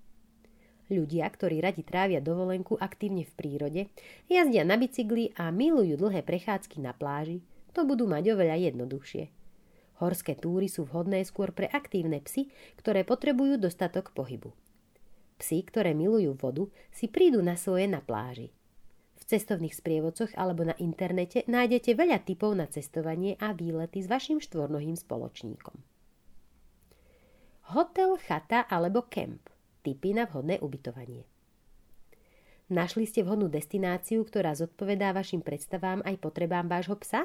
Ľudia, ktorí radi trávia dovolenku aktívne v prírode, jazdia na bicykli a milujú dlhé prechádzky na pláži, to budú mať oveľa jednoduchšie. Horské túry sú vhodné skôr pre aktívne psy, ktoré potrebujú dostatok pohybu. Psi, ktoré milujú vodu, si prídu na svoje na pláži. V cestovných sprievodcoch alebo na internete nájdete veľa tipov na cestovanie a výlety s vašim štvornohým spoločníkom. Hotel, chata alebo kemp. Tipy na vhodné ubytovanie. Našli ste vhodnú destináciu, ktorá zodpovedá vašim predstavám aj potrebám vášho psa?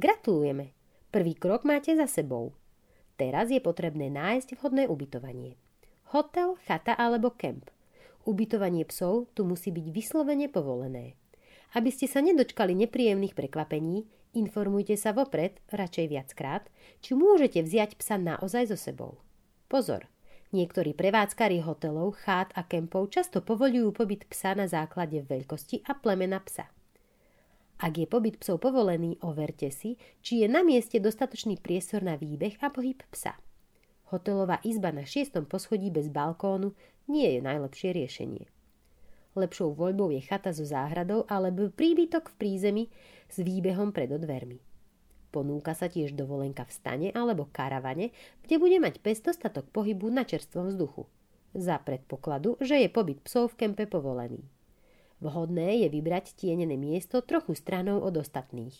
Gratulujeme! Prvý krok máte za sebou. Teraz je potrebné nájsť vhodné ubytovanie. Hotel, chata alebo kemp. Ubytovanie psov tu musí byť vyslovene povolené. Aby ste sa nedočkali nepríjemných prekvapení, informujte sa vopred, radšej viackrát, či môžete vziať psa naozaj so sebou. Pozor! Niektorí prevádzkari hotelov, chát a kempov často povoľujú pobyt psa na základe veľkosti a plemena psa. Ak je pobyt psov povolený, overte si, či je na mieste dostatočný priestor na výbeh a pohyb psa. Hotelová izba na 6. poschodí bez balkónu nie je najlepšie riešenie. Lepšou voľbou je chata so záhradou alebo príbytok v prízemí s výbehom pred dvermi. Ponúka sa tiež dovolenka v stane alebo karavane, kde bude mať pes dostatok pohybu na čerstvom vzduchu. Za predpokladu, že je pobyt psov v kempe povolený. Vhodné je vybrať tienené miesto trochu stranou od ostatných.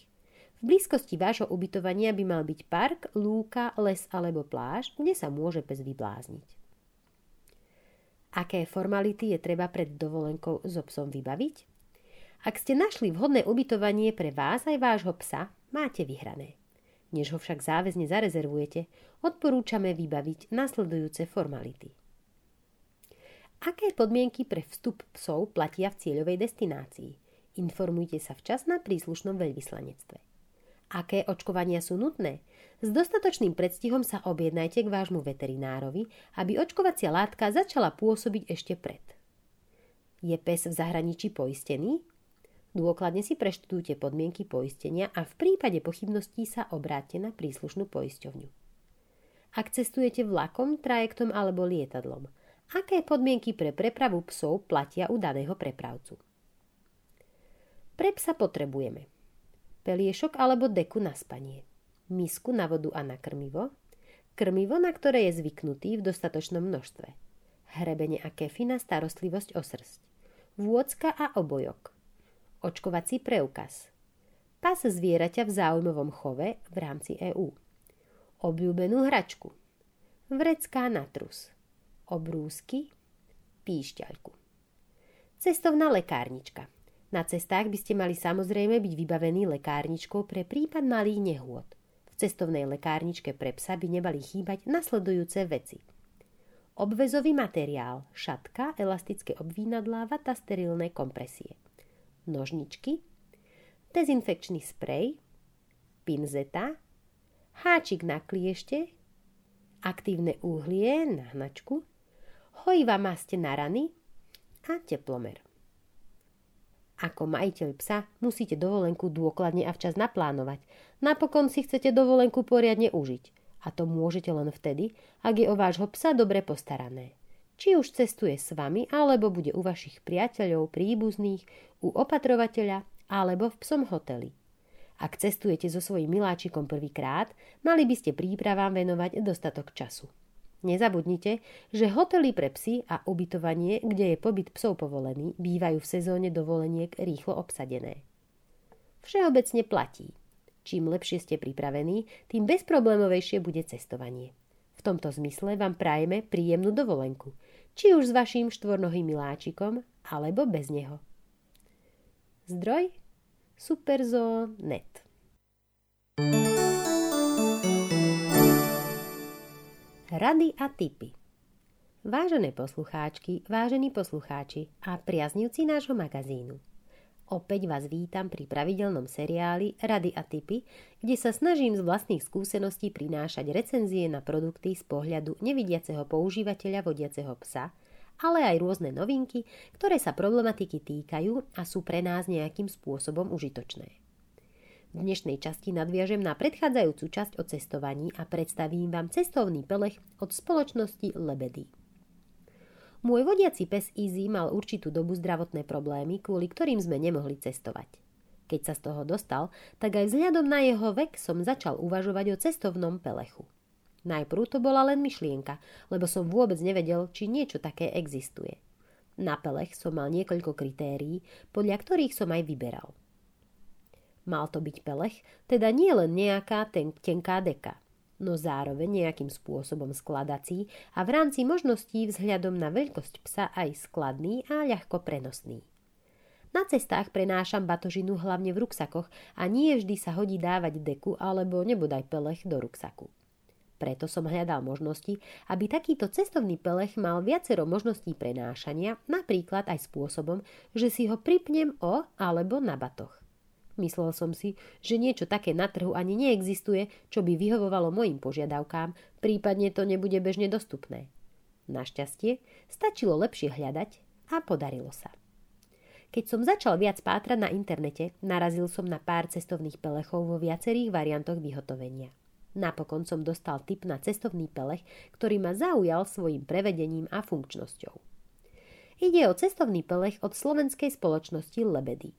V blízkosti vášho ubytovania by mal byť park, lúka, les alebo pláž, kde sa môže pes vyblázniť. Aké formality je treba pred dovolenkou so psom vybaviť? Ak ste našli vhodné ubytovanie pre vás aj vášho psa, máte vyhrané. Než ho však záväzne zarezervujete, odporúčame vybaviť nasledujúce formality. Aké podmienky pre vstup psov platia v cieľovej destinácii? Informujte sa včas na príslušnom veľvyslanectve. Aké očkovania sú nutné? S dostatočným predstihom sa objednajte k vášmu veterinárovi, aby očkovacia látka začala pôsobiť ešte pred. Je pes v zahraničí poistený? Dôkladne si preštudujte podmienky poistenia a v prípade pochybností sa obráťte na príslušnú poisťovňu. Ak cestujete vlakom, trajektom alebo lietadlom, aké podmienky pre prepravu psov platia u daného prepravcu? Pre psa potrebujeme peliešok alebo deku na spanie, misku na vodu a na krmivo, krmivo, na ktoré je zvyknutý v dostatočnom množstve, hrebene a kefy na starostlivosť o srsť, vôcka a obojok, očkovací preukaz, pas zvieraťa v záujmovom chove v rámci EÚ, obľúbenú hračku, vrecká na trus, obrúsky, píšťaľku. Cestovná lekárnička. Na cestách by ste mali samozrejme byť vybavení lekárničkou pre prípad malých nehôd. V cestovnej lekárničke pre psa by nemali chýbať nasledujúce veci. Obväzový materiál, šatka, elastické obvínadlá, vata, sterilné kompresie. Nožničky, dezinfekčný sprej, pinzeta, háčik na kliešte, aktívne uhlie na hnačku, hojivá masť na rany a teplomer. Ako majiteľ psa musíte dovolenku dôkladne a včas naplánovať. Napokon si chcete dovolenku poriadne užiť. A to môžete len vtedy, ak je o vášho psa dobre postarané. Či už cestuje s vami, alebo bude u vašich priateľov, príbuzných, u opatrovateľa, alebo v psom hoteli. Ak cestujete so svojím miláčikom prvýkrát, mali by ste prípravám venovať dostatok času. Nezabudnite, že hotely pre psy a ubytovanie, kde je pobyt psov povolený, bývajú v sezóne dovoleniek rýchlo obsadené. Všeobecne platí. Čím lepšie ste pripravení, tým bezproblémovejšie bude cestovanie. V tomto zmysle vám prajeme príjemnú dovolenku, či už s vaším štvornohým miláčikom, alebo bez neho. Zdroj Superzoo.net. Rady a tipy. Vážené poslucháčky, vážení poslucháči a priaznivci nášho magazínu. Opäť vás vítam pri pravidelnom seriáli Rady a tipy, kde sa snažím z vlastných skúseností prinášať recenzie na produkty z pohľadu nevidiaceho používateľa vodiaceho psa, ale aj rôzne novinky, ktoré sa problematiky týkajú a sú pre nás nejakým spôsobom užitočné. V dnešnej časti nadviažem na predchádzajúcu časť o cestovaní a predstavím vám cestovný pelech od spoločnosti Lebedy. Môj vodiaci pes Izzy mal určitú dobu zdravotné problémy, kvôli ktorým sme nemohli cestovať. Keď sa z toho dostal, tak aj vzhľadom na jeho vek som začal uvažovať o cestovnom pelechu. Najprv to bola len myšlienka, lebo som vôbec nevedel, či niečo také existuje. Na pelech som mal niekoľko kritérií, podľa ktorých som aj vyberal. Mal to byť pelech, teda nie len nejaká tenká deka. no zároveň nejakým spôsobom skladací a v rámci možností vzhľadom na veľkosť psa aj skladný a ľahko prenosný. Na cestách prenášam batožinu hlavne v ruksakoch a nie vždy sa hodí dávať deku alebo nebodaj pelech do ruksaku. Preto som hľadal možnosti, aby takýto cestovný pelech mal viacero možností prenášania, napríklad aj spôsobom, že si ho pripnem o alebo na batoh. Myslel som si, že niečo také na trhu ani neexistuje, čo by vyhovovalo mojim požiadavkám, prípadne to nebude bežne dostupné. Našťastie stačilo lepšie hľadať a podarilo sa. Keď som začal viac pátrať na internete, narazil som na pár cestovných pelechov vo viacerých variantoch vyhotovenia. Napokon som dostal tip na cestovný pelech, ktorý ma zaujal svojim prevedením a funkčnosťou. Ide o cestovný pelech od slovenskej spoločnosti Lebedy.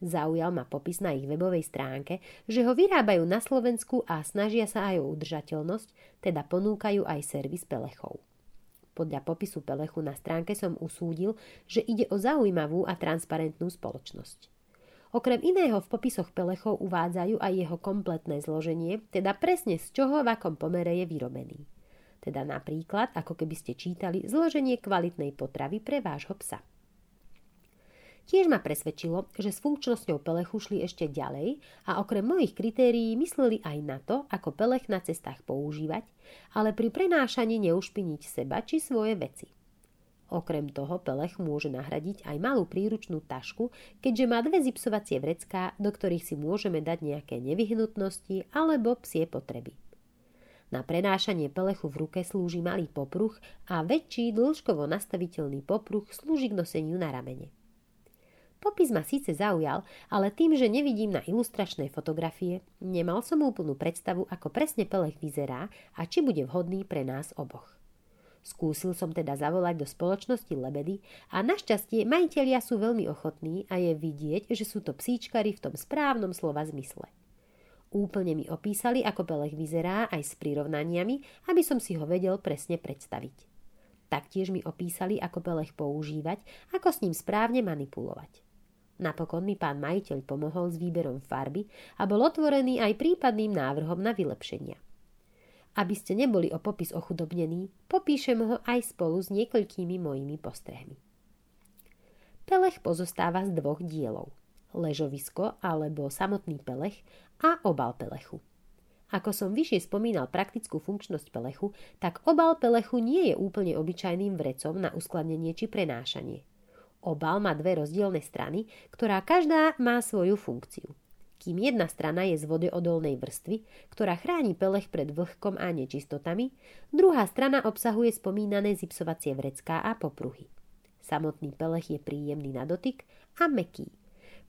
Zaujal ma popis na ich webovej stránke, že ho vyrábajú na Slovensku a snažia sa aj o udržateľnosť, teda ponúkajú aj servis pelechov. Podľa popisu pelechu na stránke som usúdil, že ide o zaujímavú a transparentnú spoločnosť. Okrem iného v popisoch pelechov uvádzajú aj jeho kompletné zloženie, teda presne z čoho v akom pomere je vyrobený. Teda napríklad, ako keby ste čítali zloženie kvalitnej potravy pre vášho psa. Tiež ma presvedčilo, že s funkčnosťou pelechu šli ešte ďalej a okrem mojich kritérií mysleli aj na to, ako pelech na cestách používať, ale pri prenášaní neušpiniť seba či svoje veci. Okrem toho pelech môže nahradiť aj malú príručnú tašku, keďže má dve zipsovacie vrecká, do ktorých si môžeme dať nejaké nevyhnutnosti alebo psie potreby. Na prenášanie pelechu v ruke slúži malý popruh a väčší dĺžkovo nastaviteľný popruh slúži k noseniu na ramene. Popis ma síce zaujal, ale tým, že nevidím na ilustračnej fotografie, nemal som úplnú predstavu, ako presne pelech vyzerá a či bude vhodný pre nás oboch. Skúsil som teda zavolať do spoločnosti Lebedy a našťastie majitelia sú veľmi ochotní a je vidieť, že sú to psíčkari v tom správnom slova zmysle. Úplne mi opísali, ako pelech vyzerá aj s prirovnaniami, aby som si ho vedel presne predstaviť. Taktiež mi opísali, ako pelech používať, ako s ním správne manipulovať. Napokon mi pán majiteľ pomohol s výberom farby a bol otvorený aj prípadným návrhom na vylepšenia. Aby ste neboli o popis ochudobnení, popíšem ho aj spolu s niekoľkými mojimi postrehmi. Pelech pozostáva z dvoch dielov. Ležovisko alebo samotný pelech a obal pelechu. Ako som vyššie spomínal praktickú funkčnosť pelechu, tak obal pelechu nie je úplne obyčajným vrecom na uskladnenie či prenášanie. Obal má dve rozdielne strany, ktorá každá má svoju funkciu. Kým jedna strana je z vodeodolnej vrstvy, ktorá chráni pelech pred vlhkom a nečistotami, druhá strana obsahuje spomínané zipsovacie vrecká a popruhy. Samotný pelech je príjemný na dotyk a mäkký.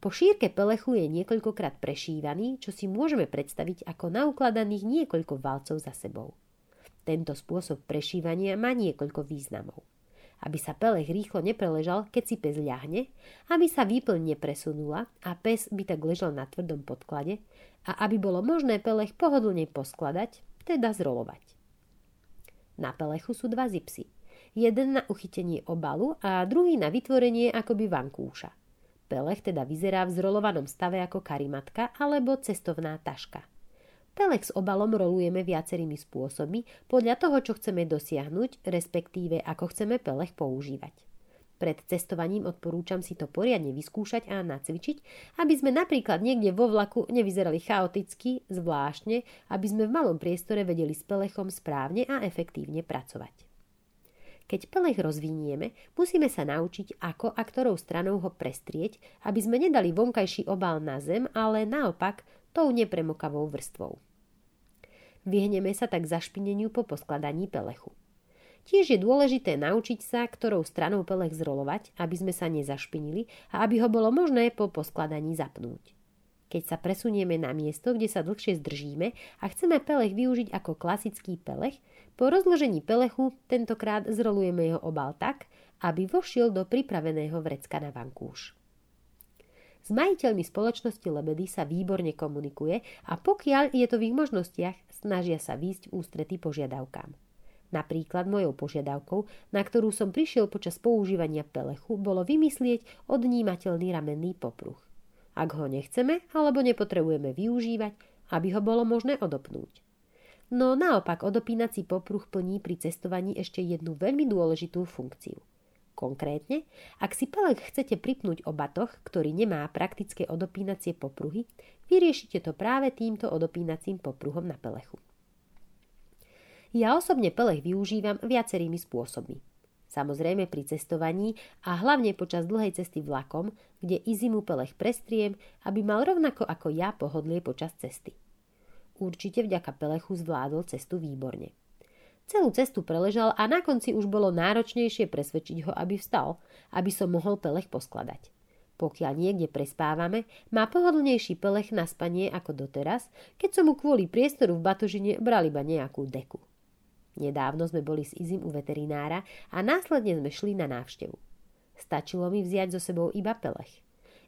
Po šírke pelechu je niekoľkokrát prešívaný, čo si môžeme predstaviť ako naukladaných niekoľko valcov za sebou. Tento spôsob prešívania má niekoľko významov. Aby sa pelech rýchlo nepreležal, keď si pes ľahne, aby sa výplň nepresunula a pes by tak ležal na tvrdom podklade a aby bolo možné pelech pohodlne poskladať, teda zrolovať. Na pelechu sú dva zipsy. Jeden na uchytenie obalu a druhý na vytvorenie akoby vankúša. Pelech teda vyzerá v zrolovanom stave ako karimatka alebo cestovná taška. Pelech s obalom rolujeme viacerými spôsobmi podľa toho, čo chceme dosiahnuť, respektíve ako chceme pelech používať. Pred cestovaním odporúčam si to poriadne vyskúšať a nacvičiť, aby sme napríklad niekde vo vlaku nevyzerali chaoticky, zvláštne, aby sme v malom priestore vedeli s pelechom správne a efektívne pracovať. Keď pelech rozvinieme, musíme sa naučiť, ako a ktorou stranou ho prestrieť, aby sme nedali vonkajší obal na zem, ale naopak tou nepremokavou vrstvou. Vyhneme sa tak zašpineniu po poskladaní pelechu. Tiež je dôležité naučiť sa, ktorou stranou pelech zrolovať, aby sme sa nezašpinili a aby ho bolo možné po poskladaní zapnúť. Keď sa presunieme na miesto, kde sa dlhšie zdržíme a chceme pelech využiť ako klasický pelech, po rozložení pelechu tentokrát zrolujeme jeho obal tak, aby vošiel do pripraveného vrecka na vankúš. S majiteľmi spoločnosti Lebedy sa výborne komunikuje a pokiaľ je to v ich možnostiach, snažia sa výjsť v ústrety požiadavkám. Napríklad mojou požiadavkou, na ktorú som prišiel počas používania pelechu, bolo vymyslieť odnímateľný ramenný popruh. Ak ho nechceme alebo nepotrebujeme využívať, aby ho bolo možné odopnúť. No naopak, odopínací popruh plní pri cestovaní ešte jednu veľmi dôležitú funkciu. Konkrétne, ak si pelek chcete pripnúť o batoh, ktorý nemá praktické odopínacie popruhy, vyriešite to práve týmto odopínacím popruhom na pelechu. Ja osobne pelech využívam viacerými spôsobmi. Samozrejme pri cestovaní a hlavne počas dlhej cesty vlakom, kde izimu pelech prestriem, aby mal rovnako ako ja pohodlie počas cesty. Určite vďaka pelechu zvládol cestu výborne. Celú cestu preležal a na konci už bolo náročnejšie presvedčiť ho, aby vstal, aby som mohol pelech poskladať. Pokiaľ niekde prespávame, má pohodlnejší pelech na spanie ako doteraz, keď som mu kvôli priestoru v batožine bral iba nejakú deku. Nedávno sme boli s Izim u veterinára a následne sme šli na návštevu. Stačilo mi vziať so sebou iba pelech.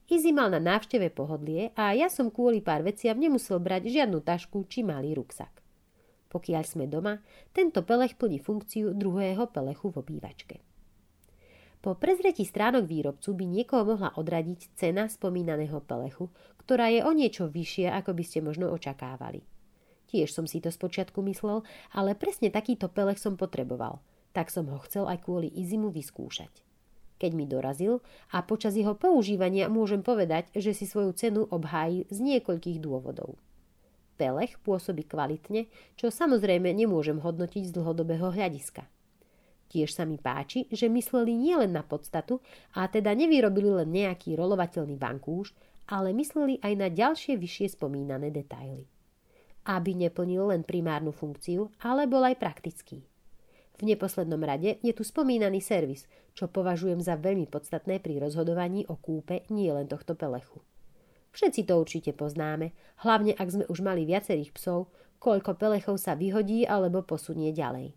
Izzy mal na návšteve pohodlie a ja som kvôli pár veciam nemusel brať žiadnu tašku či malý ruksak. Pokiaľ sme doma, tento pelech plní funkciu druhého pelechu v obývačke. Po prezretí stránok výrobcu by niekoho mohla odradiť cena spomínaného pelechu, ktorá je o niečo vyššia, ako by ste možno očakávali. Tiež som si to spočiatku myslel, ale presne takýto pelech som potreboval, tak som ho chcel aj kvôli Izimu vyskúšať. Keď mi dorazil a počas jeho používania môžem povedať, že si svoju cenu obhájil z niekoľkých dôvodov. Pelech pôsobí kvalitne, čo samozrejme nemôžem hodnotiť z dlhodobého hľadiska. Tiež sa mi páči, že mysleli nielen na podstatu a teda nevyrobili len nejaký rolovateľný vankúš, ale mysleli aj na ďalšie vyššie spomínané detaily. Aby neplnil len primárnu funkciu, ale bol aj praktický. V neposlednom rade je tu spomínaný servis, čo považujem za veľmi podstatné pri rozhodovaní o kúpe nielen tohto pelechu. Všetci to určite poznáme, hlavne ak sme už mali viacerých psov, koľko pelechov sa vyhodí alebo posunie ďalej.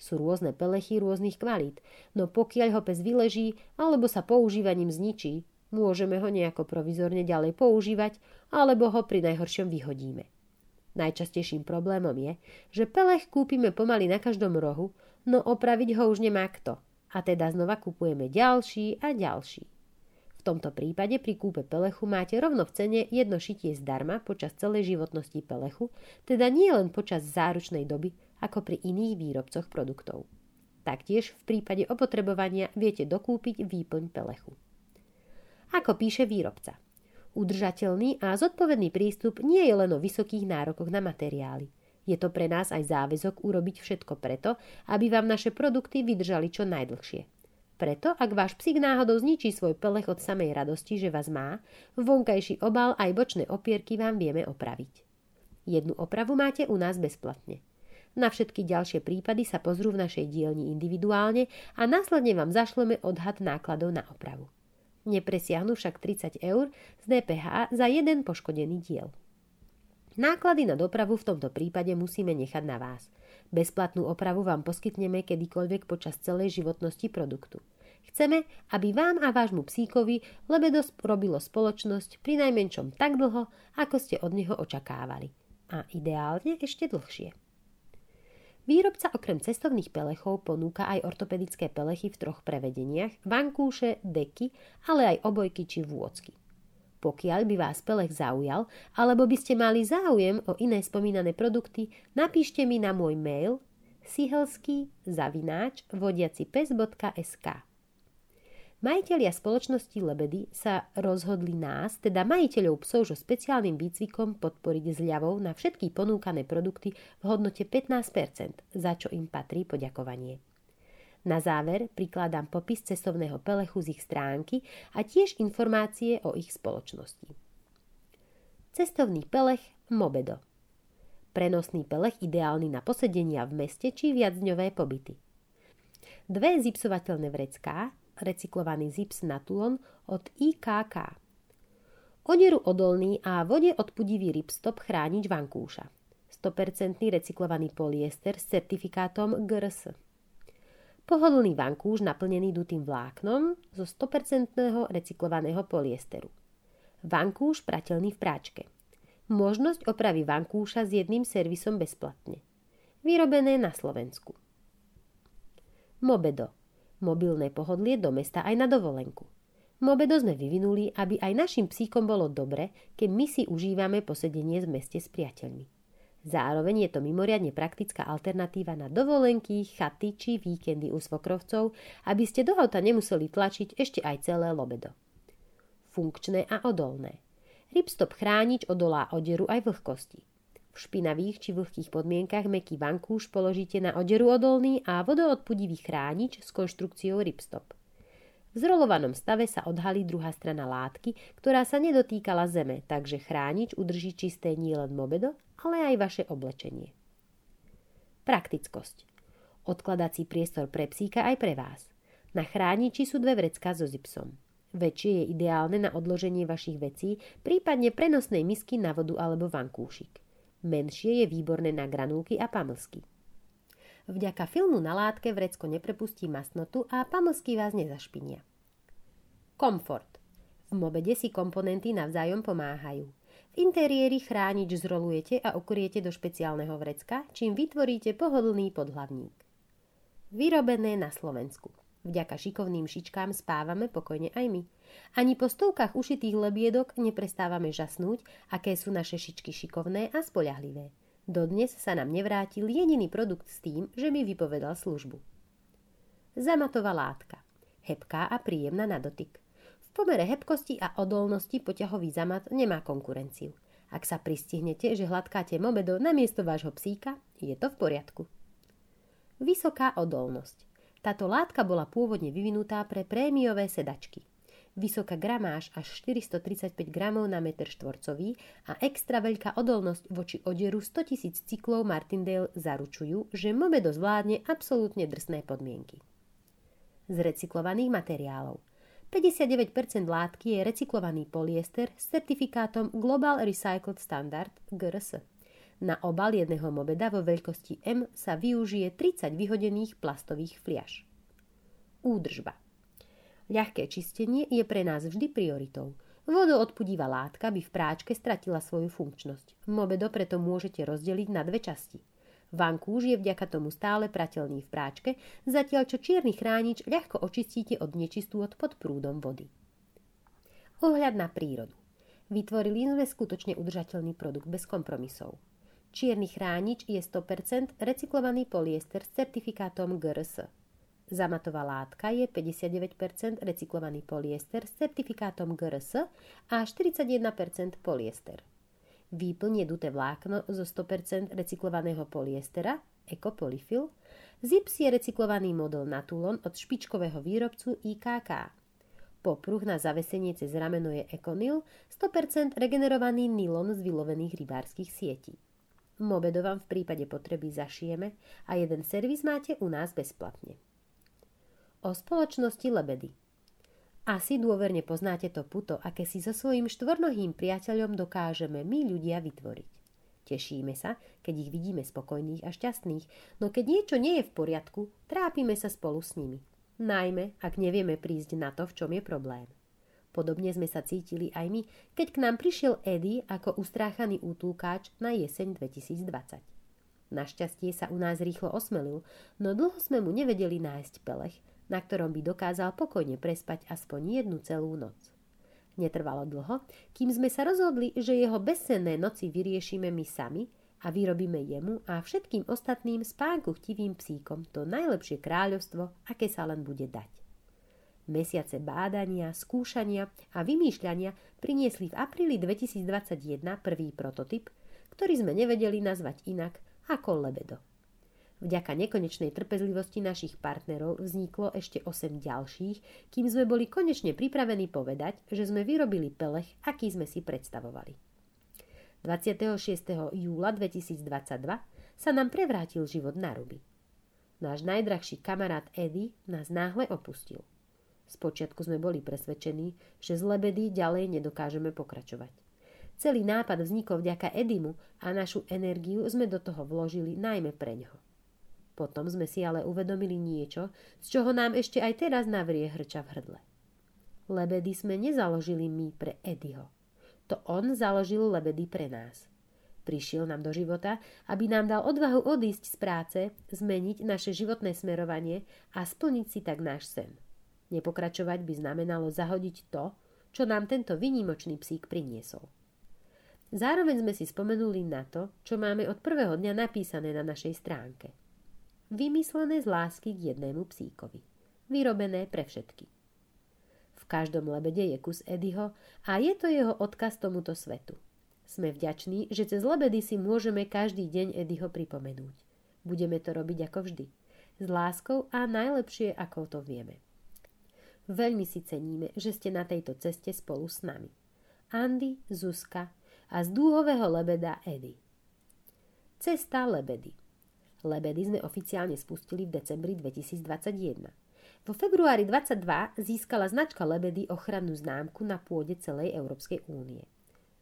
Sú rôzne pelechy rôznych kvalít, no pokiaľ ho pes vyleží alebo sa používaním zničí, môžeme ho nejako provizorne ďalej používať alebo ho pri najhoršom vyhodíme. Najčastejším problémom je, že pelech kúpime pomaly na každom rohu, no opraviť ho už nemá kto, a teda znova kupujeme ďalší a ďalší. V tomto prípade pri kúpe pelechu máte rovno v cene jedno šitie zdarma počas celej životnosti pelechu, teda nie len počas záručnej doby, ako pri iných výrobcoch produktov. Taktiež v prípade opotrebovania viete dokúpiť výplň pelechu. Ako píše výrobca, udržateľný a zodpovedný prístup nie je len o vysokých nárokoch na materiály. Je to pre nás aj záväzok urobiť všetko preto, aby vám naše produkty vydržali čo najdlhšie. Preto, ak váš psík náhodou zničí svoj pelech od samej radosti, že vás má, vonkajší obal aj bočné opierky vám vieme opraviť. Jednu opravu máte u nás bezplatne. Na všetky ďalšie prípady sa pozrú v našej dielni individuálne a následne vám zašleme odhad nákladov na opravu. Nepresiahnu však 30 eur z DPH za jeden poškodený diel. Náklady na dopravu v tomto prípade musíme nechať na vás. Bezplatnú opravu vám poskytneme kedykoľvek počas celej životnosti produktu. Chceme, aby vám a vášmu psíkovi Lebedo robilo spoločnosť prinajmenšom tak dlho, ako ste od neho očakávali. A ideálne ešte dlhšie. Výrobca okrem cestovných pelechov ponúka aj ortopedické pelechy v 3 prevedeniach, vankúše, deky, ale aj obojky či vôcky. Pokiaľ by vás pelech zaujal, alebo by ste mali záujem o iné spomínané produkty, napíšte mi na môj mail sihelski@vodiacipes.sk. Majitelia spoločnosti Lebedy sa rozhodli nás, teda majiteľov psov so špeciálnym výcvikom, podporiť zľavou na všetky ponúkané produkty v hodnote 15%, za čo im patrí poďakovanie. Na záver prikladám popis cestovného pelechu z ich stránky a tiež informácie o ich spoločnosti. Cestovný pelech Mobedo. Prenosný pelech ideálny na posedenia v meste či viacdňové pobyty. 2 zipsovateľné vrecká, recyklovaný zips na tulon od IKK. Oderu odolný a vode odpudivý ripstop chránič vankúša. 100% recyklovaný polyester s certifikátom GRS. Pohodlný vankúš naplnený dutým vláknom zo 100% recyklovaného polyesteru. Vankúš pratelný v práčke. Možnosť opravy vankúša s jedným servisom bezplatne. Vyrobené na Slovensku. Mobedo. Mobilné pohodlie do mesta aj na dovolenku. Mobedo sme vyvinuli, aby aj našim psíkom bolo dobre, keď my si užívame posedenie v meste s priateľmi. Zároveň je to mimoriadne praktická alternatíva na dovolenky, chaty či víkendy u svokrovcov, aby ste do auta nemuseli tlačiť ešte aj celé lobedo. Funkčné a odolné. Ripstop chránič odolá oderu aj vlhkosti. V špinavých či vlhkých podmienkach mäkký vankúš položíte na oderu odolný a vodoodpudivý chránič s konštrukciou ripstop. V zrolovanom stave sa odhalí druhá strana látky, ktorá sa nedotýkala zeme, takže chránič udrží čisté nielen mobedo, ale aj vaše oblečenie. Praktickosť. Odkladací priestor pre psíka aj pre vás. Na chrániči sú dve vrecká so zipsom. Väčšie je ideálne na odloženie vašich vecí, prípadne prenosnej misky na vodu alebo vankúšik. Menšie je výborné na granulky a pamlsky. Vďaka filmu na látke vrecko neprepustí masnotu a pamlsky vás nezašpinia. Komfort. V mobede si komponenty navzájom pomáhajú. V interiéri chránič zrolujete a ukryjete do špeciálneho vrecka, čím vytvoríte pohodlný podhlavník. Vyrobené na Slovensku. Vďaka šikovným šičkám spávame pokojne aj my. Ani po stovkách ušitých lebiedok neprestávame žasnúť, aké sú naše šičky šikovné a spoľahlivé. Dodnes sa nám nevrátil jediný produkt s tým, že mi vypovedal službu. Zamatová látka. Hebká a príjemná na dotyk. V pomere hebkosti a odolnosti poťahový zamat nemá konkurenciu. Ak sa pristihnete, že hladkáte mobedo namiesto vášho psíka, je to v poriadku. Vysoká odolnosť. Táto látka bola pôvodne vyvinutá pre prémiové sedačky. Vysoká gramáž až 435 gramov na meter štvorcový a extra veľká odolnosť voči oderu 100 000 cyklov Martindale zaručujú, že mobedo zvládne absolútne drsné podmienky. Z recyklovaných materiálov. 59% látky je recyklovaný polyester s certifikátom Global Recycled Standard GRS. Na obal jedného mobeda vo veľkosti M sa využije 30 vyhodených plastových fliaž. Údržba. Ľahké čistenie je pre nás vždy prioritou. Vodoodpudivá látka by v práčke stratila svoju funkčnosť. Mobedo preto môžete rozdeliť na dve časti. Vankúš je vďaka tomu stále prateľný v práčke, zatiaľ čo čierny chránič ľahko očistíte od nečistôt pod prúdom vody. Ohľad na prírodu. Vytvorili sme skutočne udržateľný produkt bez kompromisov. Čierny chránič je 100% recyklovaný polyester s certifikátom GRS. Zamatová látka je 59% recyklovaný polyester s certifikátom GRS a 41% polyester. Výplň je duté vlákno zo 100% recyklovaného polyestera, ekopolyfil. Zips je recyklovaný model na tulon od špičkového výrobcu IKK. Popruh na zavesenie cez rameno je ekonil, 100% regenerovaný nylon z vylovených rybárskych sietí. Mobedo vám v prípade potreby zašijeme a jeden servis máte u nás bezplatne. O spoločnosti Lebedy. Asi dôverne poznáte to puto, aké si so svojím štvornohým priateľom dokážeme my ľudia vytvoriť. Tešíme sa, keď ich vidíme spokojných a šťastných, no keď niečo nie je v poriadku, trápime sa spolu s nimi. Najmä, ak nevieme prísť na to, v čom je problém. Podobne sme sa cítili aj my, keď k nám prišiel Eddie ako ustráchaný útulkáč na jeseň 2020. Našťastie sa u nás rýchlo osmelil, no dlho sme mu nevedeli nájsť pelech, na ktorom by dokázal pokojne prespať aspoň jednu celú noc. Netrvalo dlho, kým sme sa rozhodli, že jeho bezsenné noci vyriešime my sami a vyrobíme jemu a všetkým ostatným spánkuchtivým psíkom to najlepšie kráľovstvo, aké sa len bude dať. Mesiace bádania, skúšania a vymýšľania priniesli v apríli 2021 prvý prototyp, ktorý sme nevedeli nazvať inak ako lebedo. Vďaka nekonečnej trpezlivosti našich partnerov vzniklo ešte 8 ďalších, kým sme boli konečne pripravení povedať, že sme vyrobili pelech, aký sme si predstavovali. 26. júla 2022 sa nám prevrátil život na ruby. Náš najdrahší kamarát Eddie nás náhle opustil. Spočiatku sme boli presvedčení, že z lebedy ďalej nedokážeme pokračovať. Celý nápad vznikol vďaka Edimu a našu energiu sme do toho vložili najmä pre ňoho. Potom sme si ale uvedomili niečo, z čoho nám ešte aj teraz navrie hrča v hrdle. Lebedy sme nezaložili my pre Eddieho. To on založil lebedy pre nás. Prišiel nám do života, aby nám dal odvahu odísť z práce, zmeniť naše životné smerovanie a splniť si tak náš sen. Nepokračovať by znamenalo zahodiť to, čo nám tento výnimočný psík priniesol. Zároveň sme si spomenuli na to, čo máme od prvého dňa napísané na našej stránke. Vymyslené z lásky k jednému psíkovi. Vyrobené pre všetky. V každom lebede je kus Edyho a je to jeho odkaz tomuto svetu. Sme vďační, že cez lebedy si môžeme každý deň Edyho pripomenúť. Budeme to robiť ako vždy. S láskou a najlepšie, ako to vieme. Veľmi si ceníme, že ste na tejto ceste spolu s nami. Andy, Zuzka, a z dúhového lebeda Edy. Cesta lebedy. Lebedy sme oficiálne spustili v decembri 2021. Vo februári 2022 získala značka Lebedy ochrannú známku na pôde celej Európskej únie.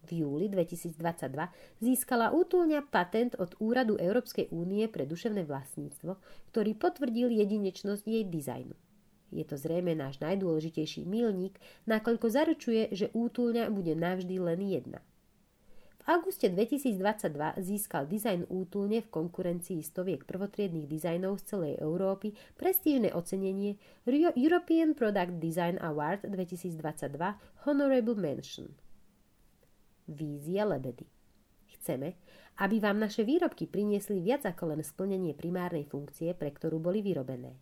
V júli 2022 získala Útulňa patent od Úradu Európskej únie pre duševné vlastníctvo, ktorý potvrdil jedinečnosť jej dizajnu. Je to zrejme náš najdôležitejší milník, nakoľko zaručuje, že Útulňa bude navždy len jedna. V auguste 2022 získal dizajn Útulne v konkurencii stoviek prvotriednych dizajnov z celej Európy prestížne ocenenie European Product Design Award 2022 Honorable Mention. Vízia Lebedy. Chceme, aby vám naše výrobky priniesli viac ako len splnenie primárnej funkcie, pre ktorú boli vyrobené.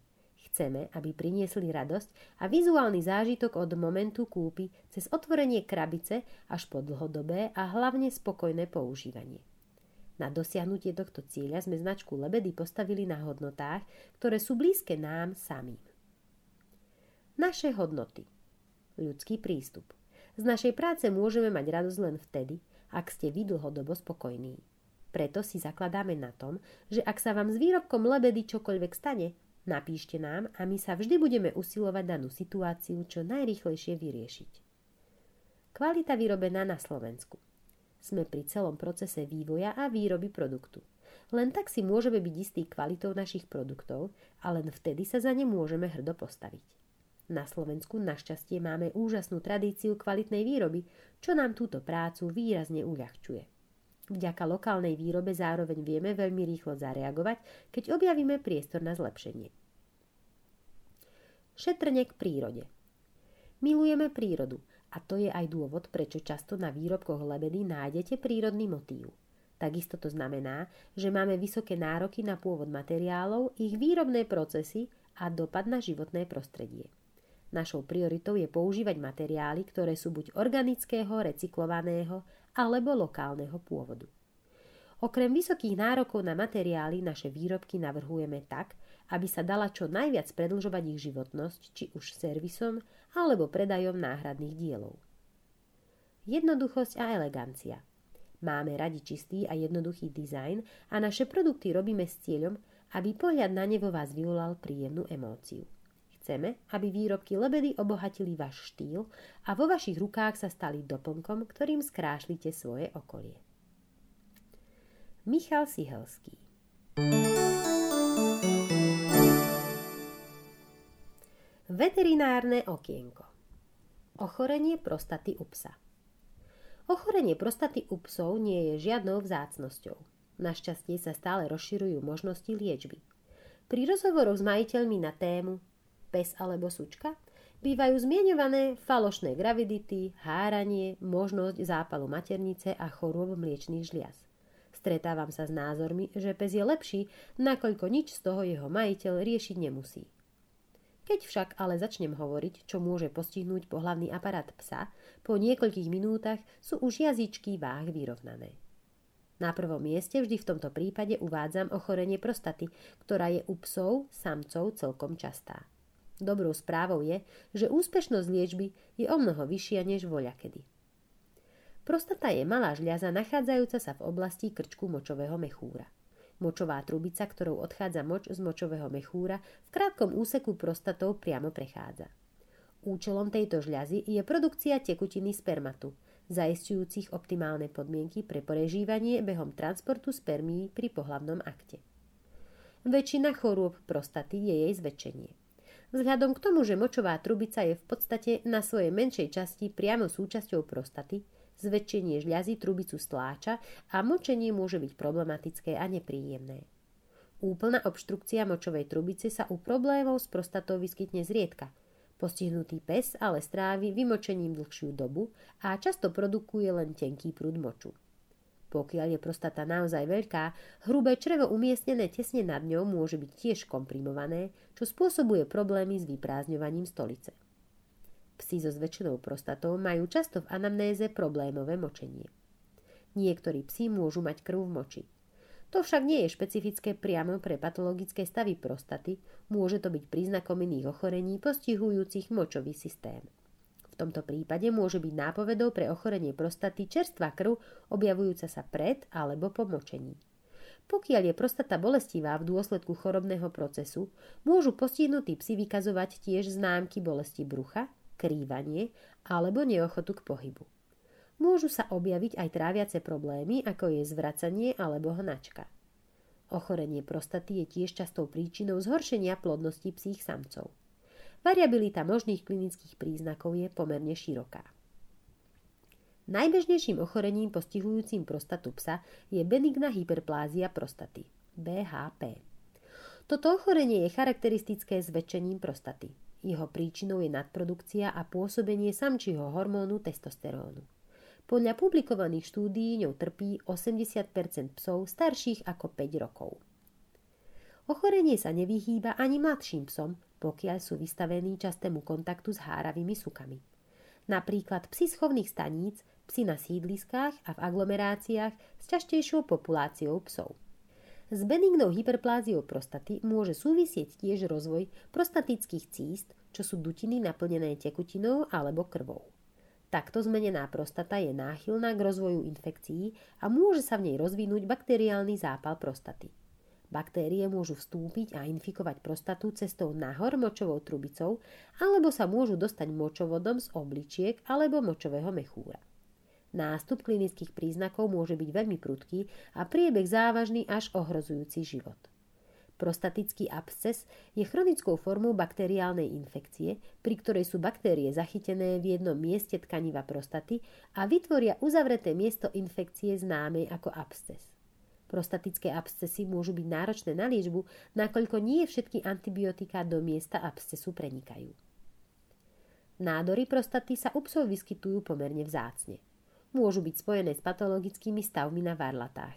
Chceme, aby priniesli radosť a vizuálny zážitok od momentu kúpy cez otvorenie krabice až po dlhodobé a hlavne spokojné používanie. Na dosiahnutie tohto cieľa sme značku Lebedy postavili na hodnotách, ktoré sú blízke nám samým. Naše hodnoty. Ľudský prístup. Z našej práce môžeme mať radosť len vtedy, ak ste vy dlhodobo spokojní. Preto si zakladáme na tom, že ak sa vám s výrobkom Lebedy čokoľvek stane, napíšte nám a my sa vždy budeme usilovať danú situáciu čo najrýchlejšie vyriešiť. Kvalita vyrobená na Slovensku. Sme pri celom procese vývoja a výroby produktu. Len tak si môžeme byť istí kvalitou našich produktov a len vtedy sa za ne môžeme hrdo postaviť. Na Slovensku našťastie máme úžasnú tradíciu kvalitnej výroby, čo nám túto prácu výrazne uľahčuje. Vďaka lokálnej výrobe zároveň vieme veľmi rýchlo zareagovať, keď objavíme priestor na zlepšenie. Šetrne k prírode. Milujeme prírodu a to je aj dôvod, prečo často na výrobkoch Lebedy nájdete prírodný motív. Takisto to znamená, že máme vysoké nároky na pôvod materiálov, ich výrobné procesy a dopad na životné prostredie. Našou prioritou je používať materiály, ktoré sú buď organického, recyklovaného, alebo lokálneho pôvodu. Okrem vysokých nárokov na materiály naše výrobky navrhujeme tak, aby sa dala čo najviac predĺžovať ich životnosť, či už servisom alebo predajom náhradných dielov. Jednoduchosť a elegancia. Máme radi čistý a jednoduchý dizajn a naše produkty robíme s cieľom, aby pohľad na ne vo vás vyvolal príjemnú emóciu. Chceme, aby výrobky Lebedy obohatili váš štýl a vo vašich rukách sa stali doplnkom, ktorým skrášlite svoje okolie. Michal Sihelský. Veterinárne okienko. Ochorenie prostaty u psa. Ochorenie prostaty u psov nie je žiadnou vzácnosťou. Našťastie sa stále rozširujú možnosti liečby. Pri rozhovoroch s majiteľmi na tému pes alebo sučka, bývajú zmieňované falošné gravidity, háranie, možnosť zápalu maternice a chorôb mliečnych žliaz. Stretávam sa s názormi, že pes je lepší, nakoľko nič z toho jeho majiteľ riešiť nemusí. Keď však ale začnem hovoriť, čo môže postihnúť pohlavný aparát psa, po niekoľkých minútach sú už jazyčky váh vyrovnané. Na prvom mieste vždy v tomto prípade uvádzam ochorenie prostaty, ktorá je u psov, samcov celkom častá. Dobrou správou je, že úspešnosť liečby je omnoho vyššia než voľakedy. Prostata je malá žľaza nachádzajúca sa v oblasti krčku močového mechúra. Močová trubica, ktorou odchádza moč z močového mechúra, v krátkom úseku prostatou priamo prechádza. Účelom tejto žľazy je produkcia tekutiny spermatu, zaisťujúcich optimálne podmienky pre prežívanie behom transportu spermií pri pohlavnom akte. Väčšina chorôb prostaty je jej zväčšenie. Vzhľadom k tomu, že močová trubica je v podstate na svojej menšej časti priamo súčasťou prostaty, zväčšenie žľazy trubicu stláča a močenie môže byť problematické a nepríjemné. Úplná obštrukcia močovej trubice sa u problémov s prostatou vyskytne zriedka. Postihnutý pes ale strávi vymočením dlhšiu dobu a často produkuje len tenký prúd moču. Pokiaľ je prostata naozaj veľká, hrubé črevo umiestnené tesne nad ňou môže byť tiež komprimované, čo spôsobuje problémy s vyprázdňovaním stolice. Psi so zväčšenou prostatou majú často v anamnéze problémové močenie. Niektorí psi môžu mať krv v moči. To však nie je špecifické priamo pre patologické stavy prostaty, môže to byť príznakom iných ochorení postihujúcich močový systém. V tomto prípade môže byť nápovedou pre ochorenie prostaty čerstvá krv, objavujúca sa pred alebo po močení. Pokiaľ je prostata bolestivá v dôsledku chorobného procesu, môžu postihnutí psi vykazovať tiež známky bolesti brucha, krývanie alebo neochotu k pohybu. Môžu sa objaviť aj tráviace problémy, ako je zvracanie alebo hnačka. Ochorenie prostaty je tiež častou príčinou zhoršenia plodnosti psích samcov. Variabilita možných klinických príznakov je pomerne široká. Najbežnejším ochorením postihujúcim prostatu psa je benigná hyperplázia prostaty, BHP. Toto ochorenie je charakteristické zväčšením prostaty. Jeho príčinou je nadprodukcia a pôsobenie samčieho hormónu testosterónu. Podľa publikovaných štúdií ňou trpí 80% psov starších ako 5 rokov. Ochorenie sa nevyhýba ani mladším psom, pokiaľ sú vystavení častému kontaktu s háravými sukami. Napríklad psi z chovných staníc, psi na sídliskách a v aglomeráciách s častejšou populáciou psov. S benignou hyperpláziou prostaty môže súvisieť tiež rozvoj prostatických císt, čo sú dutiny naplnené tekutinou alebo krvou. Takto zmenená prostata je náchylná k rozvoju infekcií a môže sa v nej rozvinúť bakteriálny zápal prostaty. Baktérie môžu vstúpiť a infikovať prostatu cestou nahor močovou trubicou alebo sa môžu dostať močovodom z obličiek alebo močového mechúra. Nástup klinických príznakov môže byť veľmi prudký a priebeh závažný až ohrozujúci život. Prostatický absces je chronickou formou bakteriálnej infekcie, pri ktorej sú baktérie zachytené v jednom mieste tkaniva prostaty a vytvoria uzavreté miesto infekcie známej ako absces. Prostatické abscesy môžu byť náročné na liečbu, nakoľko nie všetky antibiotiká do miesta abscesu prenikajú. Nádory prostaty sa u psov vyskytujú pomerne vzácne. Môžu byť spojené s patologickými stavmi na varlatách.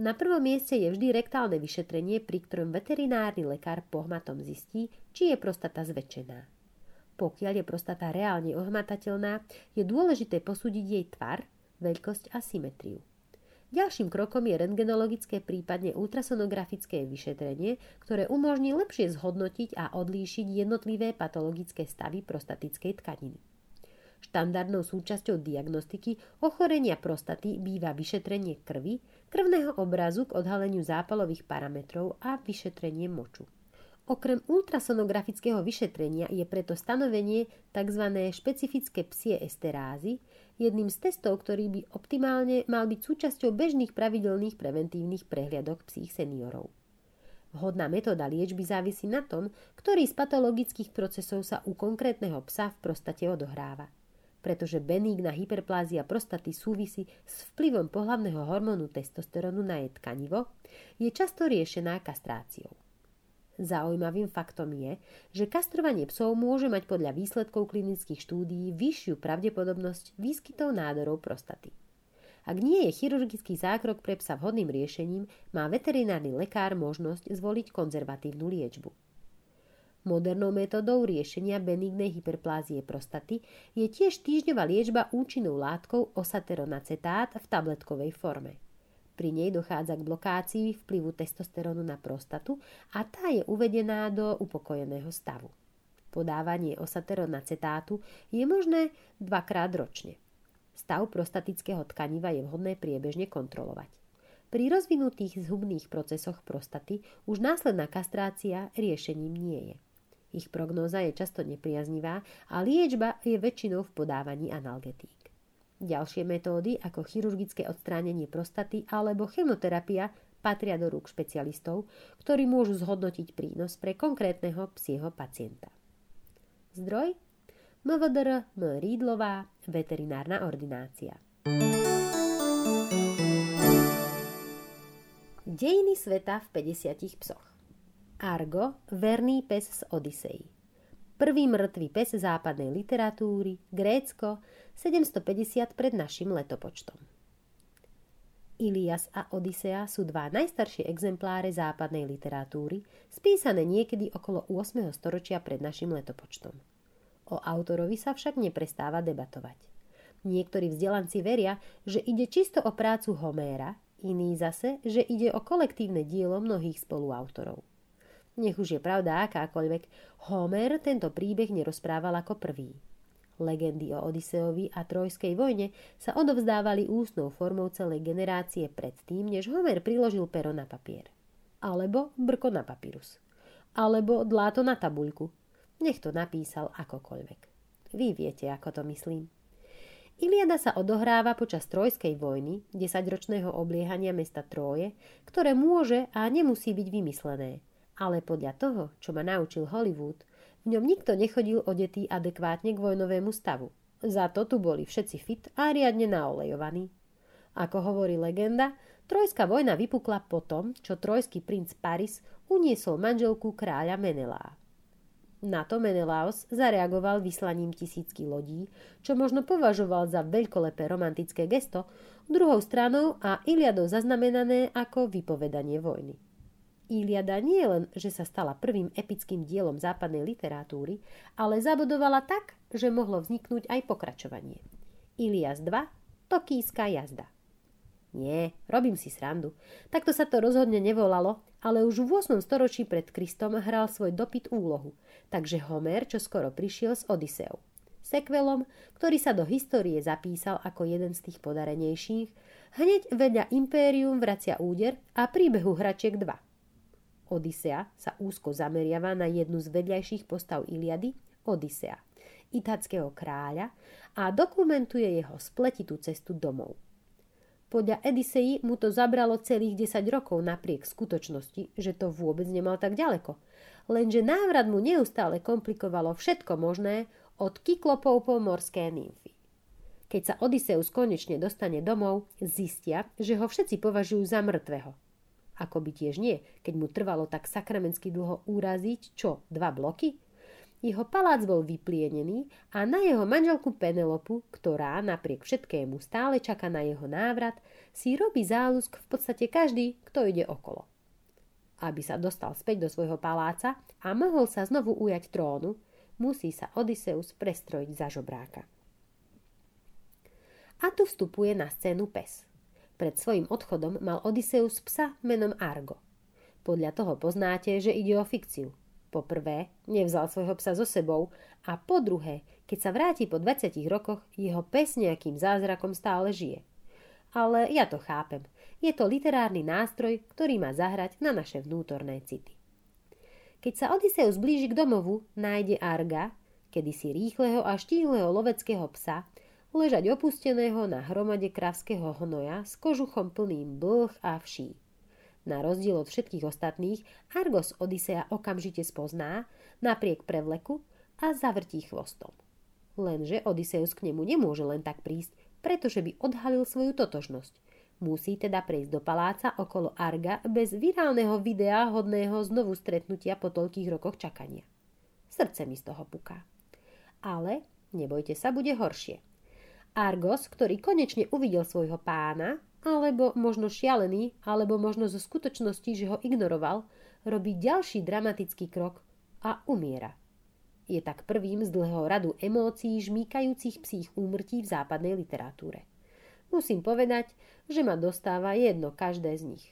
Na prvom mieste je vždy rektálne vyšetrenie, pri ktorom veterinárny lekár pohmatom zistí, či je prostata zväčšená. Pokiaľ je prostata reálne ohmatateľná, je dôležité posúdiť jej tvar, veľkosť a symetriu. Ďalším krokom je rentgenologické, prípadne ultrasonografické vyšetrenie, ktoré umožní lepšie zhodnotiť a odlíšiť jednotlivé patologické stavy prostatickej tkaniny. Štandardnou súčasťou diagnostiky ochorenia prostaty býva vyšetrenie krvi, krvného obrazu k odhaleniu zápalových parametrov a vyšetrenie moču. Okrem ultrasonografického vyšetrenia je preto stanovenie tzv. Špecifické psie esterázy jedným z testov, ktorý by optimálne mal byť súčasťou bežných pravidelných preventívnych prehliadok psích seniorov. Vhodná metóda liečby závisí na tom, ktorý z patologických procesov sa u konkrétneho psa v prostate odohráva. Pretože benigná hyperplázia prostaty súvisí s vplyvom pohlavného hormónu testosterónu na jej tkanivo, je často riešená kastráciou. Zaujímavým faktom je, že kastrovanie psov môže mať podľa výsledkov klinických štúdií vyššiu pravdepodobnosť výskytov nádorov prostaty. Ak nie je chirurgický zákrok pre psa vhodným riešením, má veterinárny lekár možnosť zvoliť konzervatívnu liečbu. Modernou metodou riešenia benignej hyperplázie prostaty je tiež týždňová liečba účinnou látkou osateronacetát v tabletkovej forme. Pri nej dochádza k blokácii vplyvu testosterónu na prostatu a tá je uvedená do upokojeného stavu. Podávanie osateronacetátu je možné 2-krát ročne. Stav prostatického tkaniva je vhodné priebežne kontrolovať. Pri rozvinutých zhubných procesoch prostaty už následná kastrácia riešením nie je. Ich prognóza je často nepriaznivá a liečba je väčšinou v podávaní analgetík. Ďalšie metódy ako chirurgické odstránenie prostaty alebo chemoterapia patria do rúk špecialistov, ktorí môžu zhodnotiť prínos pre konkrétneho psieho pacienta. Zdroj: MVDR M. Rídlová, veterinárna ordinácia. Dejiny sveta v 50 psoch. Argo, verný pes z Odysei. Prvý mŕtvý pes západnej literatúry, Grécko, 750 pred našim letopočtom. Ilias a Odysea sú dva najstaršie exempláre západnej literatúry, spísané niekedy okolo 8. storočia pred našim letopočtom. O autorovi sa však neprestáva debatovať. Niektorí vzdelanci veria, že ide čisto o prácu Homéra, iní zase, že ide o kolektívne dielo mnohých spoluautorov. Nech už je pravda akákoľvek, Homér tento príbeh nerozprával ako prvý. Legendy o Odiseovi a Trojskej vojne sa odovzdávali ústnou formou celej generácie predtým, než Homer priložil pero na papier. Alebo brko na papírus. Alebo dláto na tabuľku. Nech to napísal akokoľvek. Vy viete, ako to myslím. Iliada sa odohráva počas Trojskej vojny, 10-ročného obliehania mesta Tróje, ktoré môže a nemusí byť vymyslené. Ale podľa toho, čo ma naučil Hollywood, v ňom nikto nechodil odetý adekvátne k vojnovému stavu. Za to tu boli všetci fit a riadne naolejovaní. Ako hovorí legenda, Trojská vojna vypukla potom, čo trojský princ Paris uniesol manželku kráľa Menelá. Na to Menelaos zareagoval vyslaním tisícky lodí, čo možno považoval za veľkolepé romantické gesto, druhou stranou a Iliadou zaznamenané ako vypovedanie vojny. Iliada nie len, že sa stala prvým epickým dielom západnej literatúry, ale zabudovala tak, že mohlo vzniknúť aj pokračovanie. Ilias 2. Tokijská jazda. Nie, robím si srandu. Takto sa to rozhodne nevolalo, ale už v 8. storočí pred Kristom hral svoj dopyt úlohu, takže Homér čoskoro prišiel s Odiseou. Sekvelom, ktorý sa do histórie zapísal ako jeden z tých podarenejších, hneď vedľa Impérium vracia úder a príbehu hračiek 2. Odysea sa úzko zameriava na jednu z vedľajších postav Iliady, Odysea, ithackého kráľa, a dokumentuje jeho spletitú cestu domov. Podľa Odysei mu to zabralo celých 10 rokov napriek skutočnosti, že to vôbec nemal tak ďaleko. Lenže návrat mu neustále komplikovalo všetko možné od kyklopov po morské nymfy. Keď sa Odysseus konečne dostane domov, zistia, že ho všetci považujú za mŕtvého. Ako by tiež nie, keď mu trvalo tak sakramensky dlho úraziť, čo, 2 bloky? Jeho palác bol vyplienený a na jeho manželku Penelopu, ktorá napriek všetkému stále čaká na jeho návrat, si robí záľusk v podstate každý, kto ide okolo. Aby sa dostal späť do svojho paláca a mohol sa znovu ujať trónu, musí sa Odysseus prestrojiť za žobráka. A tu vstupuje na scénu pes. Pred svojím odchodom mal Odysseus psa menom Argo. Podľa toho poznáte, že ide o fikciu. Po prvé, nevzal svojho psa so sebou a po druhé, keď sa vráti po 20 rokoch, jeho pes nejakým zázrakom stále žije. Ale ja to chápem. Je to literárny nástroj, ktorý má zahrať na naše vnútorné city. Keď sa Odysseus blíži k domovu, nájde Arga, kedysi rýchleho a štíhleho loveckého psa, ležať opusteného na hromade kravského hnoja s kožuchom plným blh a vší. Na rozdiel od všetkých ostatných, Argos Odysea okamžite spozná, napriek prevleku, a zavrtí chvostom. Lenže Odysseus k nemu nemôže len tak prísť, pretože by odhalil svoju totožnosť. Musí teda prejsť do paláca okolo Arga bez virálneho videa hodného znovu stretnutia po toľkých rokoch čakania. Srdce mi z toho puká. Ale nebojte sa, bude horšie. Argos, ktorý konečne uvidel svojho pána, alebo možno šialený, alebo možno zo skutočnosti, že ho ignoroval, robí ďalší dramatický krok a umiera. Je tak prvým z dlhého radu emócií žmýkajúcich psích úmrtí v západnej literatúre. Musím povedať, že ma dostáva jedno každé z nich.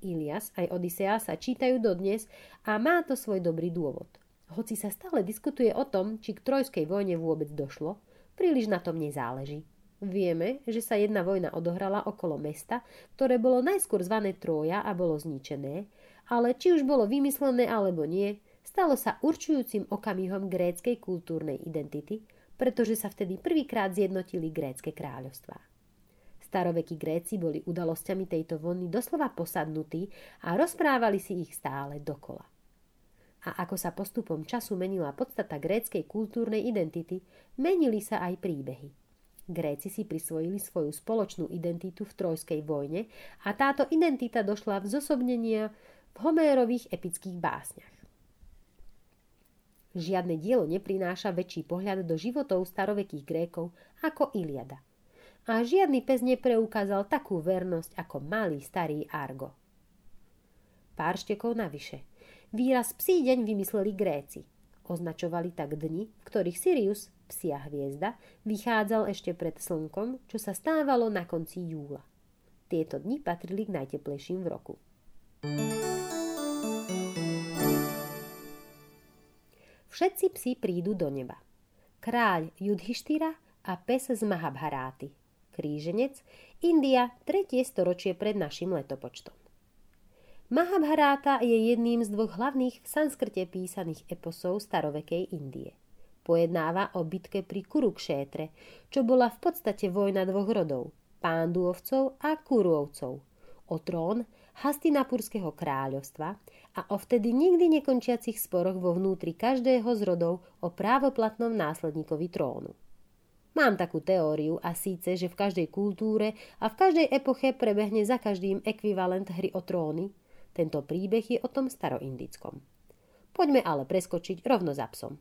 Ilias aj Odysea sa čítajú dodnes a má to svoj dobrý dôvod. Hoci sa stále diskutuje o tom, či k Trojskej vojne vôbec došlo, príliš na tom nezáleží. Vieme, že sa jedna vojna odohrala okolo mesta, ktoré bolo najskôr zvané Trója a bolo zničené, ale či už bolo vymyslené alebo nie, stalo sa určujúcim okamihom gréckej kultúrnej identity, pretože sa vtedy prvýkrát zjednotili grécke kráľovstvá. Starovekí Gréci boli udalosťami tejto vojny doslova posadnutí a rozprávali si ich stále dokola. A ako sa postupom času menila podstata gréckej kultúrnej identity, menili sa aj príbehy. Gréci si prisvojili svoju spoločnú identitu v Trojskej vojne a táto identita došla v zosobnenia v Homérových epických básniach. Žiadne dielo neprináša väčší pohľad do životov starovekých Grékov ako Iliada. a žiadny pes nepreukázal takú vernosť ako malý starý Argo. Pár štekov navyše. Výraz psí deň vymysleli Gréci. Označovali tak dni, v ktorých Sirius, psia hviezda, vychádzal ešte pred slnkom, čo sa stávalo na konci júla. Tieto dni patrili k najteplejším v roku. Všetci psi prídu do neba. Kráľ Judhištira a pes z Mahabharáty. Kríženec, India, 3. storočie pred našim letopočtom. Mahabharáta je jedným z dvoch hlavných v sanskrte písaných eposov starovekej Indie. Pojednáva o bitke pri Kurukšétre, čo bola v podstate vojna dvoch rodov, Pánduovcov a Kuruovcov, o trón Hastinapurského kráľovstva a o vtedy nikdy nekončiacich sporoch vo vnútri každého z rodov o právoplatnom následníkovi trónu. Mám takú teóriu a síce, že v každej kultúre a v každej epoche prebehne za každým ekvivalent hry o tróny. Tento príbeh je o tom staroindickom. Poďme ale preskočiť rovno za psom.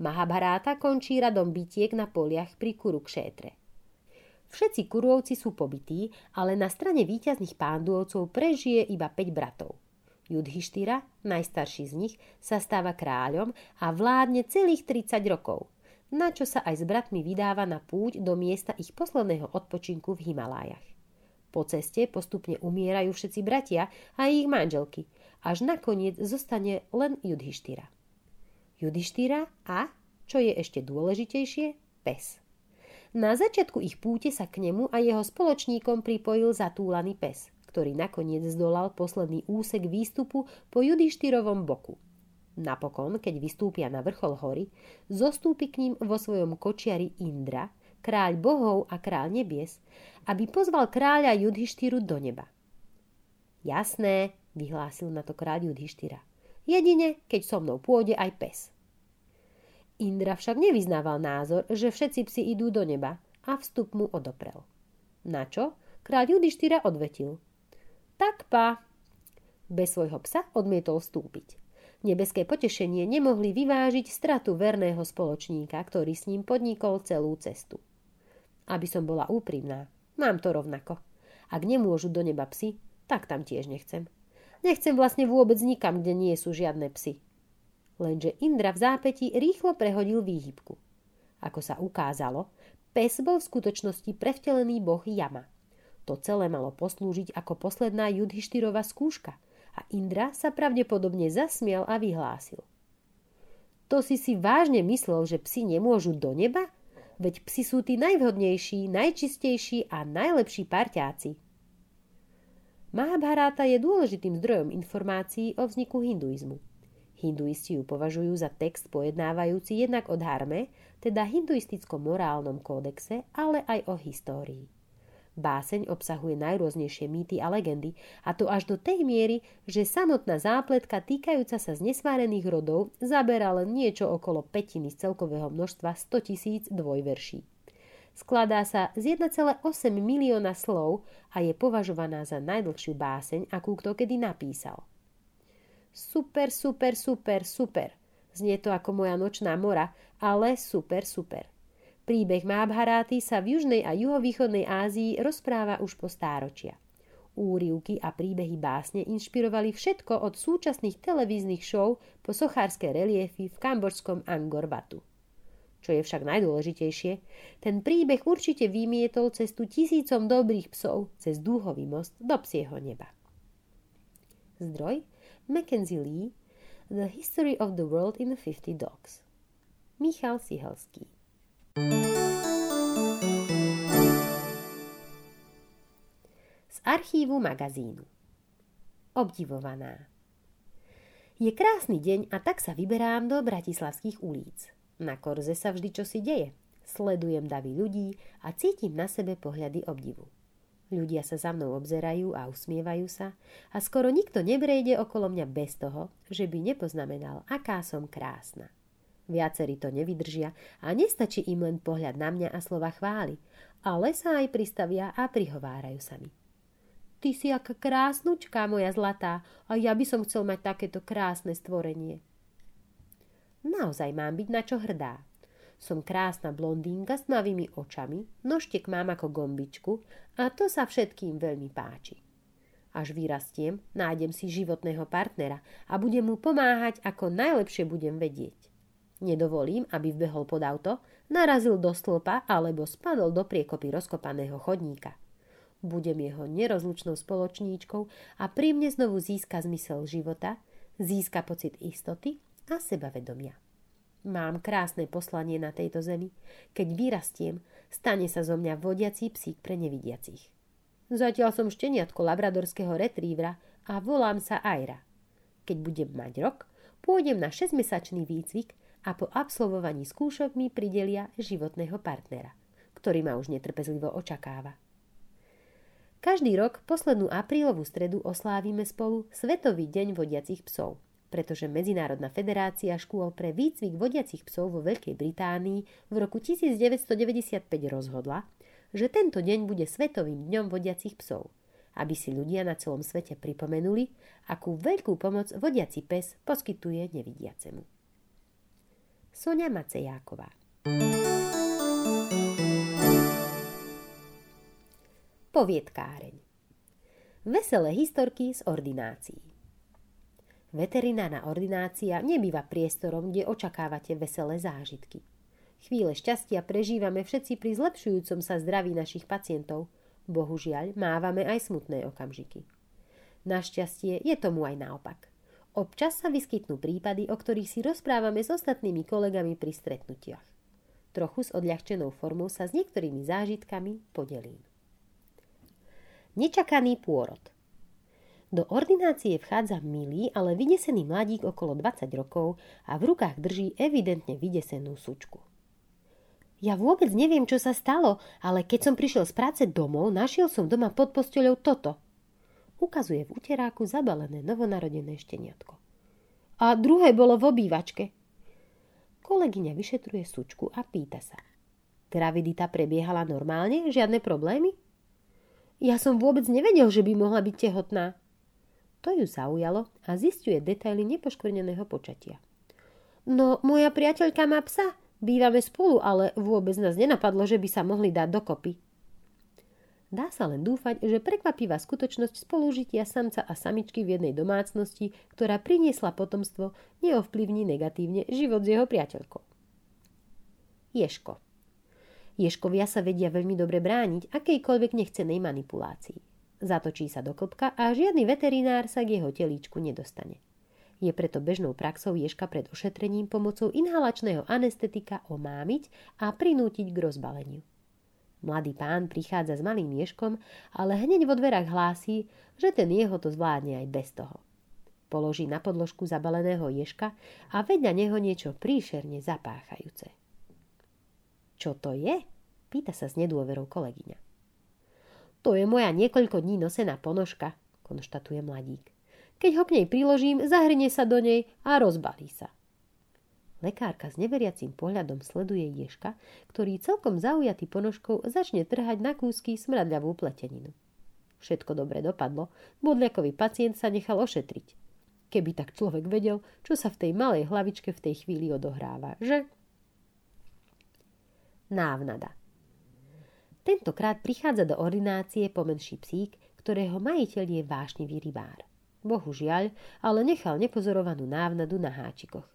Mahabharáta končí radom bitiek na poliach pri Kurukšétre. Všetci Kuruovci sú pobití, ale na strane víťazných Pánduovcov prežije iba 5 bratov. Judhištira, najstarší z nich, sa stáva kráľom a vládne celých 30 rokov. Na čo sa aj s bratmi vydáva na púť do miesta ich posledného odpočinku v Himalájach. Po ceste postupne umierajú všetci bratia a ich manželky, až nakoniec zostane len Judhištira. Judhištira a, čo je ešte dôležitejšie, pes. Na začiatku ich púte sa k nemu a jeho spoločníkom pripojil zatúlaný pes, ktorý nakoniec zdolal posledný úsek výstupu po Judhištirovom boku. Napokon, keď vystúpia na vrchol hory, zostúpi k ním vo svojom kočiari Indra, kráľ bohov a kráľ nebies, aby pozval kráľa Judhištiru do neba. Jasné, vyhlásil na to kráľ Judhištira. Jedine, keď so mnou pôjde aj pes. Indra však nevyznával názor, že všetci psi idú do neba a vstup mu odoprel. Na čo kráľ Judhištira odvetil. Tak pa. Bez svojho psa odmietol vstúpiť. Nebeské potešenie nemohli vyvážiť stratu verného spoločníka, ktorý s ním podnikol celú cestu. Aby som bola úprimná, mám to rovnako. Ak nemôžu do neba psi, tak tam tiež nechcem. Nechcem vlastne vôbec nikam, kde nie sú žiadne psi. Lenže Indra v zápäti rýchlo prehodil výhybku. Ako sa ukázalo, pes bol v skutočnosti prevtelený boh Jama. To celé malo poslúžiť ako posledná Judhištírova skúška, a Indra sa pravdepodobne zasmial a vyhlásil. To si vážne myslel, že psi nemôžu do neba? Veď psi sú tí najvhodnejší, najčistejší a najlepší parťáci. Mahabharáta je dôležitým zdrojom informácií o vzniku hinduizmu. Hinduisti ju považujú za text pojednávajúci jednak o dharme, teda hinduisticko-morálnom kódexe, ale aj o histórii. Báseň obsahuje najrôznejšie mýty a legendy, a to až do tej miery, že samotná zápletka týkajúca sa znesvárených rodov zabera len niečo okolo pätiny z celkového množstva 100 000 dvojverší. Skladá sa z 1,8 milióna slov a je považovaná za najdlhšiu báseň, akú kto kedy napísal. Super, super, super, super. Znie to ako moja nočná mora, ale super, super. Príbeh Mahabharáty sa v južnej a juhovýchodnej Ázii rozpráva už po stáročia. Úryvky a príbehy básne inšpirovali všetko od súčasných televíznych show po sochárske reliefy v kambodžskom Angkor Watu. Čo je však najdôležitejšie, ten príbeh určite vymietol cestu tisícom dobrých psov cez dúhový most do psieho neba. Zdroj Mackenzie Lee, The History of the World in 50 Dogs. Michal Sihelský. Z archívu magazínu. Obdivovaná. Je krásny deň a tak sa vyberám do bratislavských ulíc. Na korze sa vždy čosi deje. Sledujem davy ľudí a cítim na sebe pohľady obdivu. Ľudia sa za mnou obzerajú a usmievajú sa a skoro nikto neprejde okolo mňa bez toho, že by nepoznamenal, aká som krásna. Viacerí to nevydržia a nestačí im len pohľad na mňa a slova chvály, ale sa aj pristavia a prihovárajú sa mi. Ty si aká krásnučka, moja zlatá, a ja by som chcel mať takéto krásne stvorenie. Naozaj mám byť na čo hrdá. Som krásna blondínka s tmavými očami, nožtek mám ako gombičku a to sa všetkým veľmi páči. Až vyrastiem, nájdem si životného partnera a budem mu pomáhať, ako najlepšie budem vedieť. Nedovolím, aby vbehol pod auto, narazil do stĺpa alebo spadol do priekopy rozkopaného chodníka. Budem jeho nerozlučnou spoločníčkou a pri mne znovu získa zmysel života, získa pocit istoty a sebavedomia. Mám krásne poslanie na tejto zemi. Keď vyrastiem, stane sa zo mňa vodiací psík pre nevidiacich. Zatiaľ som šteniatko labradorského retrívera a volám sa Aira. Keď budem mať rok, pôjdem na 6-mesačný výcvik a po absolvovaní skúšok mi pridelia životného partnera, ktorý ma už netrpezlivo očakáva. Každý rok poslednú aprílovú stredu oslávime spolu Svetový deň vodiacich psov, pretože Medzinárodná federácia škôl pre výcvik vodiacich psov vo Veľkej Británii v roku 1995 rozhodla, že tento deň bude Svetovým dňom vodiacich psov, aby si ľudia na celom svete pripomenuli, akú veľkú pomoc vodiaci pes poskytuje nevidiacemu. Soňa Macejáková. Poviedkáreň. Veselé historky z ordinácií. Veterinárna ordinácia nebýva priestorom, kde očakávate veselé zážitky. Chvíle šťastia prežívame všetci pri zlepšujúcom sa zdraví našich pacientov. Bohužiaľ, mávame aj smutné okamžiky. Našťastie je tomu aj naopak. Občas sa vyskytnú prípady, o ktorých si rozprávame s ostatnými kolegami pri stretnutiach. Trochu s odľahčenou formou sa s niektorými zážitkami podelím. Nečakaný pôrod. Do ordinácie vchádza milý, ale vydesený mladík okolo 20 rokov a v rukách drží evidentne vydesenú sučku. Ja vôbec neviem, čo sa stalo, ale keď som prišiel z práce domov, našiel som doma pod posteľou toto. Ukazuje v uteráku zabalené novonarodené šteniatko. A druhé bolo v obývačke. Kolegyňa vyšetruje sučku a pýta sa. Gravidita prebiehala normálne? Žiadne problémy? Ja som vôbec nevedel, že by mohla byť tehotná. To ju zaujalo a zisťuje detaily nepoškvrneného počatia. No, moja priateľka má psa. Bývame spolu, ale vôbec nás nenapadlo, že by sa mohli dať dokopy. Dá sa len dúfať, že prekvapivá skutočnosť spolužitia samca a samičky v jednej domácnosti, ktorá priniesla potomstvo, neovplyvní negatívne život s jeho priateľkou. Ježko. Ježkovia sa vedia veľmi dobre brániť akejkoľvek nechcenej manipulácii. Zatočí sa do klbka a žiadny veterinár sa k jeho telíčku nedostane. Je preto bežnou praxou ježka pred ošetrením pomocou inhalačného anestetika omámiť a prinútiť k rozbaleniu. Mladý pán prichádza s malým ježkom, ale hneď vo dverách hlásí, že ten jeho to zvládne aj bez toho. Položí na podložku zabaleného ježka a vedľa neho niečo príšerne zapáchajúce. Čo to je? Pýta sa s nedôverou kolegyňa. To je moja niekoľko dní nosená ponožka, konštatuje mladík. Keď ho k nej priložím, zahrnie sa do nej a rozbalí sa. Lekárka s neveriacím pohľadom sleduje ježka, ktorý celkom zaujatý ponožkou začne trhať na kúsky smradľavú pleteninu. Všetko dobre dopadlo, bodľakový pacient sa nechal ošetriť. Keby tak človek vedel, čo sa v tej malej hlavičke v tej chvíli odohráva, že... Návnada. Tentokrát prichádza do ordinácie pomenší psík, ktorého majiteľ je vášnivý rybár. Bohužiaľ, ale nechal nepozorovanú návnadu na háčikoch.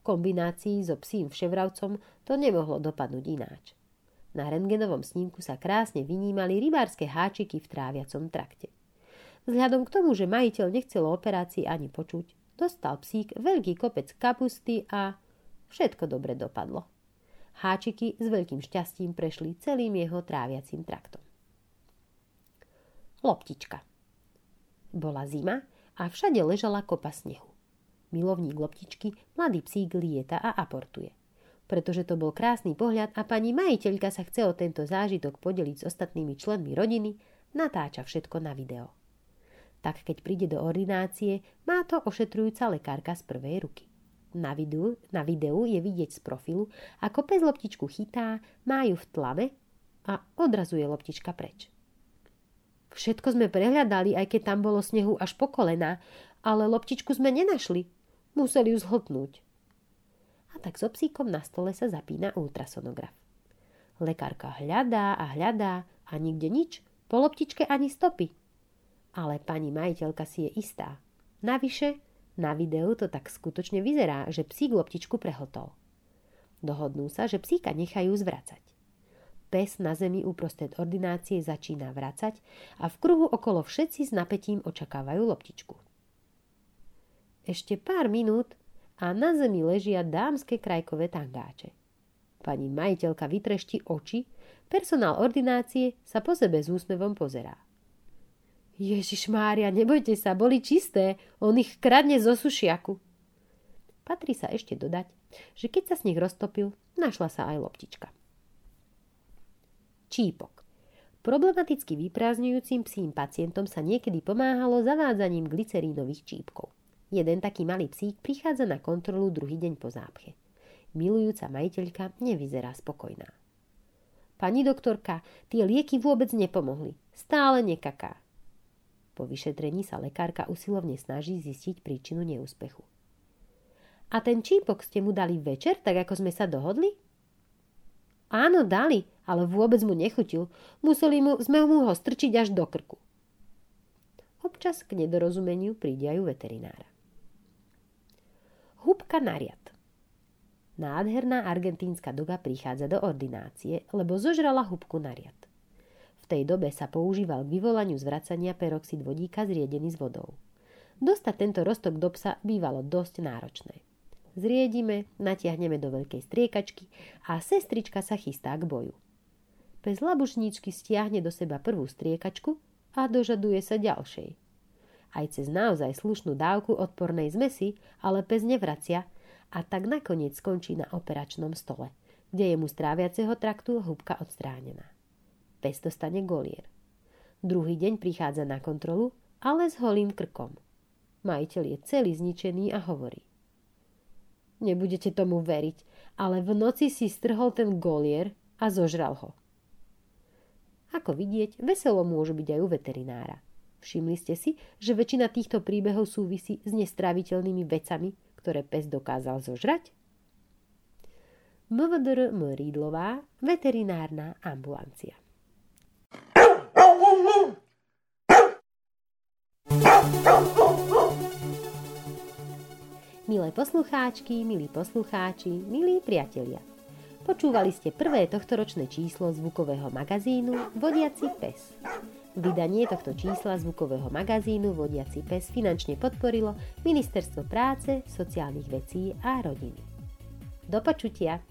V kombinácii so psím vševravcom to nemohlo dopadnúť ináč. Na rentgenovom snímku sa krásne vynímali rybárske háčiky v tráviacom trakte. Vzhľadom k tomu, že majiteľ nechcel o operácii ani počuť, dostal psík veľký kopec kapusty a všetko dobre dopadlo. Háčiky s veľkým šťastím prešli celým jeho tráviacím traktom. Loptička. Bola zima a všade ležala kopa snehu. Milovník loptičky, mladý psík lieta a aportuje. Pretože to bol krásny pohľad a pani majiteľka sa chce o tento zážitok podeliť s ostatnými členmi rodiny, natáča všetko na video. Tak keď príde do ordinácie, má to ošetrujúca lekárka z prvej ruky. Na videu je vidieť z profilu, ako pes loptičku chytá, má ju v tlame a odrazuje loptička preč. Všetko sme prehľadali, aj keď tam bolo snehu až po kolená, ale loptičku sme nenašli. Museli ju zhltnúť. a tak so psíkom na stole sa zapína ultrasonograf. Lekárka hľadá a hľadá a nikde nič, po loptičke ani stopy. Ale pani majiteľka si je istá. Navyše, na videu to tak skutočne vyzerá, že psík loptičku prehltol. Dohodnú sa, že psíka nechajú zvracať. Pes na zemi uprostred ordinácie začína vracať a v kruhu okolo všetci s napätím očakávajú loptičku. Ešte pár minút a na zemi ležia dámske krajkové tangáče. Pani majiteľka vytreští oči, personál ordinácie sa po sebe s úsmevom pozerá. Ježišmária, nebojte sa, boli čisté, on ich kradne zo sušiaku. Patrí sa ešte dodať, že keď sa sneh roztopil, našla sa aj loptička. Čípok. Problematicky vyprázdňujúcim psím pacientom sa niekedy pomáhalo zavádzaním glycerínových čípkov. Jeden taký malý psík prichádza na kontrolu druhý deň po zápche. Milujúca majiteľka nevyzerá spokojná. Pani doktorka, tie lieky vôbec nepomohli. Stále nekaká. Po vyšetrení sa lekárka usilovne snaží zistiť príčinu neúspechu. A ten čípok ste mu dali večer, tak ako sme sa dohodli? Áno, dali, ale vôbec mu nechutil. Sme mu ho strčiť až do krku. Občas k nedorozumeniu príde aj u veterinára. Húbka nariad. Nádherná argentínska doga prichádza do ordinácie, lebo zožrala húbku nariad. V tej dobe sa používal k vyvolaniu zvracania peroxid vodíka zriedený s vodou. Dostať tento roztok do psa bývalo dosť náročné. Zriedime, natiahneme do veľkej striekačky a sestrička sa chystá k boju. Pes labušničky stiahne do seba prvú striekačku a dožaduje sa ďalšej. Aj cez naozaj slušnú dávku odpornej zmesi, ale pes nevracia a tak nakoniec skončí na operačnom stole, kde je mu z tráviaceho traktu húbka odstránená. Pes dostane golier. Druhý deň prichádza na kontrolu, ale s holým krkom. Majiteľ je celý zničený a hovorí: Nebudete tomu veriť, ale v noci si strhol ten golier a zožral ho. Ako vidieť, veselo môže byť aj u veterinára. Všimli ste si, že väčšina týchto príbehov súvisí s nestraviteľnými vecami, ktoré pes dokázal zožrať? MVDR Mrídlová, veterinárna ambulancia. Milé poslucháčky, milí poslucháči, milí priatelia. Počúvali ste prvé tohtoročné číslo zvukového magazínu Vodiaci pes. Vydanie tohto čísla zvukového magazínu Vodiaci pes finančne podporilo Ministerstvo práce, sociálnych vecí a rodiny. Do počutia!